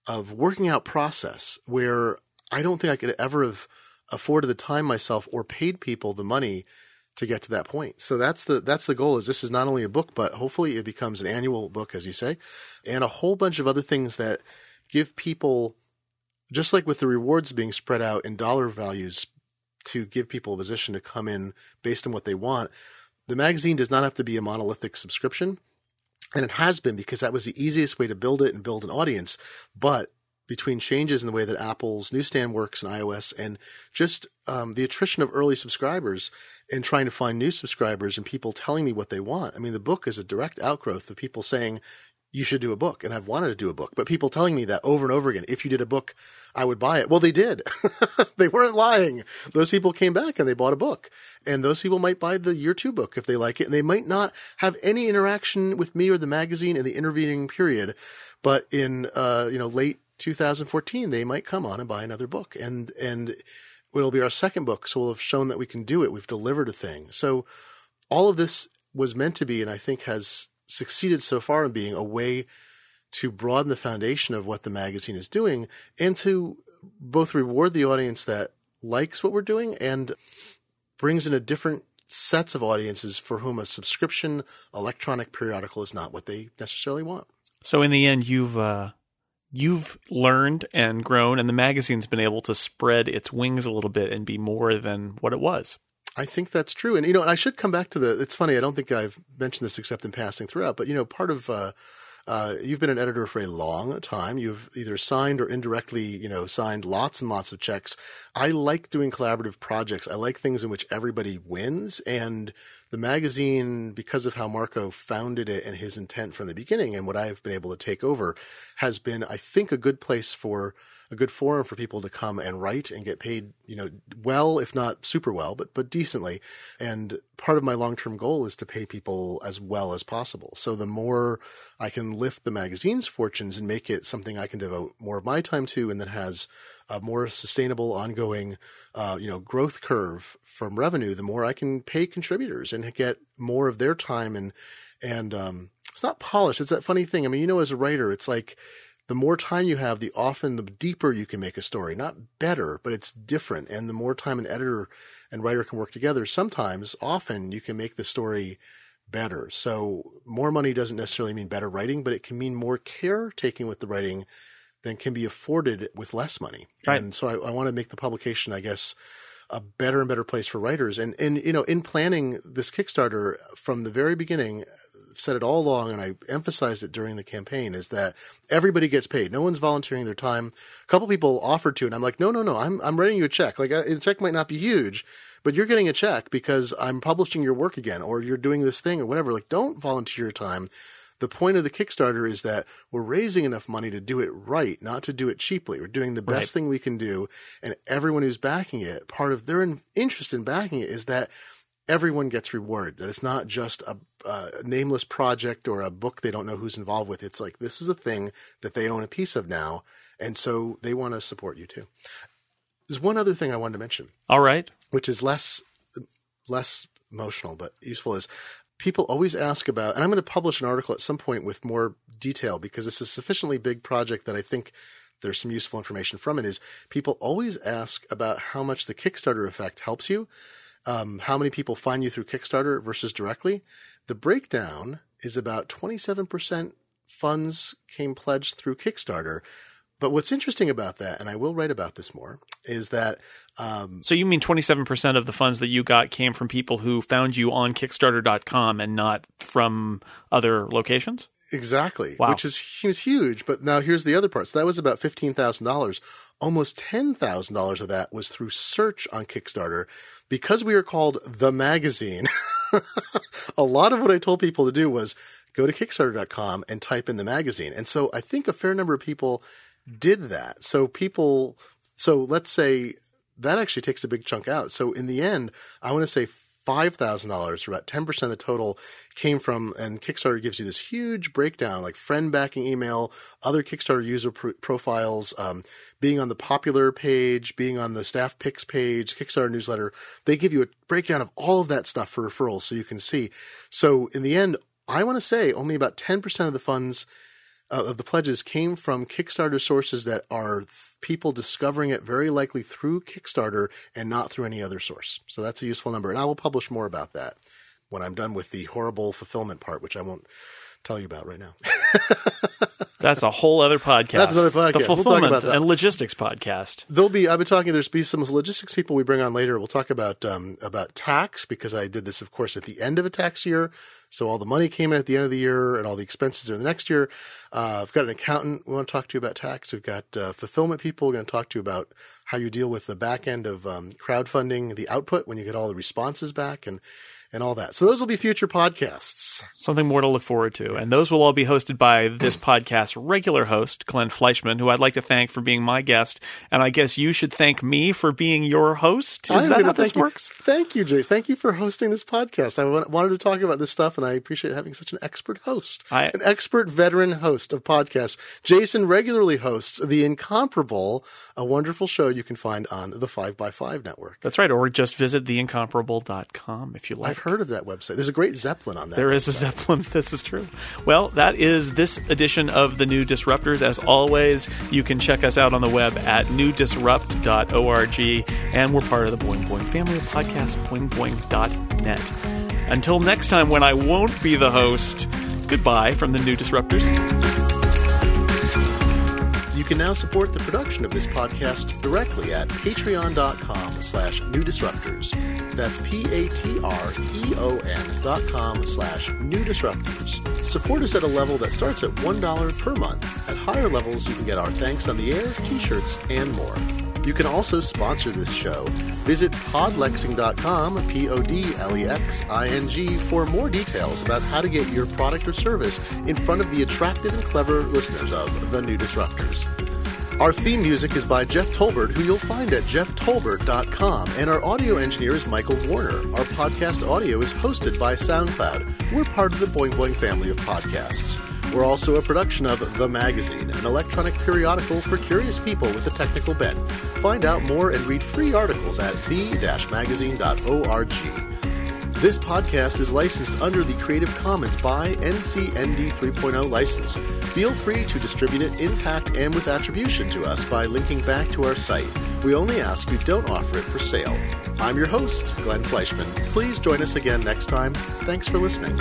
of working out process, where I don't think I could ever have afforded the time myself or paid people the money to get to that point. So that's the that's the goal. Is this is not only a book, but hopefully it becomes an annual book, as you say, and a whole bunch of other things that give people, just like with the rewards being spread out in dollar values to give people a position to come in based on what they want. The magazine does not have to be a monolithic subscription, and it has been, because that was the easiest way to build it and build an audience. But between changes in the way that Apple's newsstand works and iOS, and just um, the attrition of early subscribers and trying to find new subscribers and people telling me what they want. I mean, the book is a direct outgrowth of people saying, you should do a book. And I've wanted to do a book, but people telling me that over and over again, if you did a book, I would buy it. Well, they did. They weren't lying. Those people came back and they bought a book. And those people might buy the year two book if they like it. And they might not have any interaction with me or the magazine in the intervening period, but in, uh, you know, late two thousand fourteen, they might come on and buy another book, and, and it'll be our second book. So we'll have shown that we can do it. We've delivered a thing. So all of this was meant to be, and I think has succeeded so far in being, a way to broaden the foundation of what the magazine is doing, and to both reward the audience that likes what we're doing and brings in a different sets of audiences for whom a subscription electronic periodical is not what they necessarily want. So in the end, you've, uh, you've learned and grown, and the magazine's been able to spread its wings a little bit and be more than what it was. I think that's true. And, you know, and I should come back to the – it's funny. I don't think I've mentioned this except in passing throughout. But, you know, part of uh, uh, – you've been an editor for a long time. You've either signed or indirectly, you know, signed lots and lots of checks. I like doing collaborative projects. I like things in which everybody wins. And the magazine, because of how Marco founded it and his intent from the beginning and what I've been able to take over, has been, I think, a good place for – a good forum for people to come and write and get paid, you know, well, if not super well, but, but decently. And part of my long-term goal is to pay people as well as possible. So the more I can lift the magazine's fortunes and make it something I can devote more of my time to, and that has a more sustainable, ongoing, uh, you know, growth curve from revenue, the more I can pay contributors and get more of their time. And, and, um, it's not polished. It's that funny thing. I mean, you know, as a writer, it's like, the more time you have, the often the deeper you can make a story. Not better, but it's different. And the more time an editor and writer can work together, sometimes, often, you can make the story better. So more money doesn't necessarily mean better writing, but it can mean more care taking with the writing than can be afforded with less money. Right. And so I, I want to make the publication, I guess, a better and better place for writers. And, and you know, in planning this Kickstarter from the very beginning – said it all along, and I emphasized it during the campaign, is that everybody gets paid. No one's volunteering their time. A couple people offered to, and I'm like, no, no, no, I'm I'm writing you a check. Like, I, the check might not be huge, but you're getting a check because I'm publishing your work again, or you're doing this thing or whatever. Like, don't volunteer your time. The point of the Kickstarter is that we're raising enough money to do it right, not to do it cheaply. We're doing the best right. thing we can do. And everyone who's backing it, part of their interest in backing it is that everyone gets rewarded, that it's not just a, a nameless project or a book they don't know who's involved with. It's like, this is a thing that they own a piece of now. And so they want to support you too. There's one other thing I wanted to mention. All right. Which is less, less emotional, but useful, is people always ask about, and I'm going to publish an article at some point with more detail because it's a sufficiently big project that I think there's some useful information from it, is people always ask about how much the Kickstarter effect helps you. Um, how many people find you through Kickstarter versus directly. The breakdown is about twenty-seven percent funds came pledged through Kickstarter. But what's interesting about that, and I will write about this more, is that um, – So you mean twenty-seven percent of the funds that you got came from people who found you on Kickstarter dot com and not from other locations? Exactly. Wow. Which is, is huge. But now here's the other part. So that was about fifteen thousand dollars. Almost ten thousand dollars of that was through search on Kickstarter. Because we are called The Magazine, a lot of what I told people to do was go to Kickstarter dot com and type in The Magazine. And so I think a fair number of people did that. So people – so let's say that actually takes a big chunk out. So in the end, I want to say five thousand dollars, or about ten percent of the total, came from, and Kickstarter gives you this huge breakdown, like friend backing email, other Kickstarter user pr- profiles, um, being on the popular page, being on the staff picks page, Kickstarter newsletter. They give you a breakdown of all of that stuff for referrals so you can see. So in the end, I want to say only about ten percent of the funds uh, of the pledges came from Kickstarter sources that are th- people discovering it very likely through Kickstarter and not through any other source. So that's a useful number. And I will publish more about that when I'm done with the horrible fulfillment part, which I won't tell you about right now. That's a whole other podcast. That's another podcast. The fulfillment we'll talk about that. And logistics podcast. There'll be – I've been talking – there's be some logistics people we bring on later. We'll talk about um, about tax, because I did this, of course, at the end of a tax year. So all the money came in at the end of the year and all the expenses are in the next year. Uh, I've got an accountant we want to talk to about tax. We've got uh, fulfillment people we're going to talk to about how you deal with the back end of um, crowdfunding, the output when you get all the responses back, and and all that. So those will be future podcasts. Something more to look forward to. And those will all be hosted by this podcast's regular host, Glenn Fleishman, who I'd like to thank for being my guest. And I guess you should thank me for being your host. Is that how this works? Thank you, Jace. Thank you for hosting this podcast. I w- wanted to talk about this stuff, and I appreciate having such an expert host, I, an expert veteran host of podcasts. Jason regularly hosts The Incomparable, a wonderful show you can find on the five by five network. That's right. Or just visit the incomparable dot com if you like. I heard of that website. There's a great Zeppelin on that. There website. Is a Zeppelin. This is true. Well, that is this edition of The New Disruptors. As always, you can check us out on the web at new disrupt dot org, and we're part of the Boing Boing family of podcasts, boing boing dot net. Until next time, when I won't be the host, goodbye from The New Disruptors. You can now support the production of this podcast directly at patreon.com slash new disruptors. That's P-A-T-R-E-O-N dot com slash new disruptors. Support us at a level that starts at one dollar per month. At higher levels, you can get our thanks on the air, t-shirts, and more. You can also sponsor this show. Visit podlexing dot com, P O D L E X I N G, for more details about how to get your product or service in front of the attractive and clever listeners of The New Disruptors. Our theme music is by Jeff Tolbert, who you'll find at jeff tolbert dot com, and our audio engineer is Michael Warner. Our podcast audio is hosted by SoundCloud. We're part of the Boing Boing family of podcasts. We're also a production of The Magazine, an electronic periodical for curious people with a technical bent. Find out more and read free articles at the magazine dot org. This podcast is licensed under the Creative Commons by N C N D three point oh license. Feel free to distribute it intact and with attribution to us by linking back to our site. We only ask you don't offer it for sale. I'm your host, Glenn Fleishman. Please join us again next time. Thanks for listening.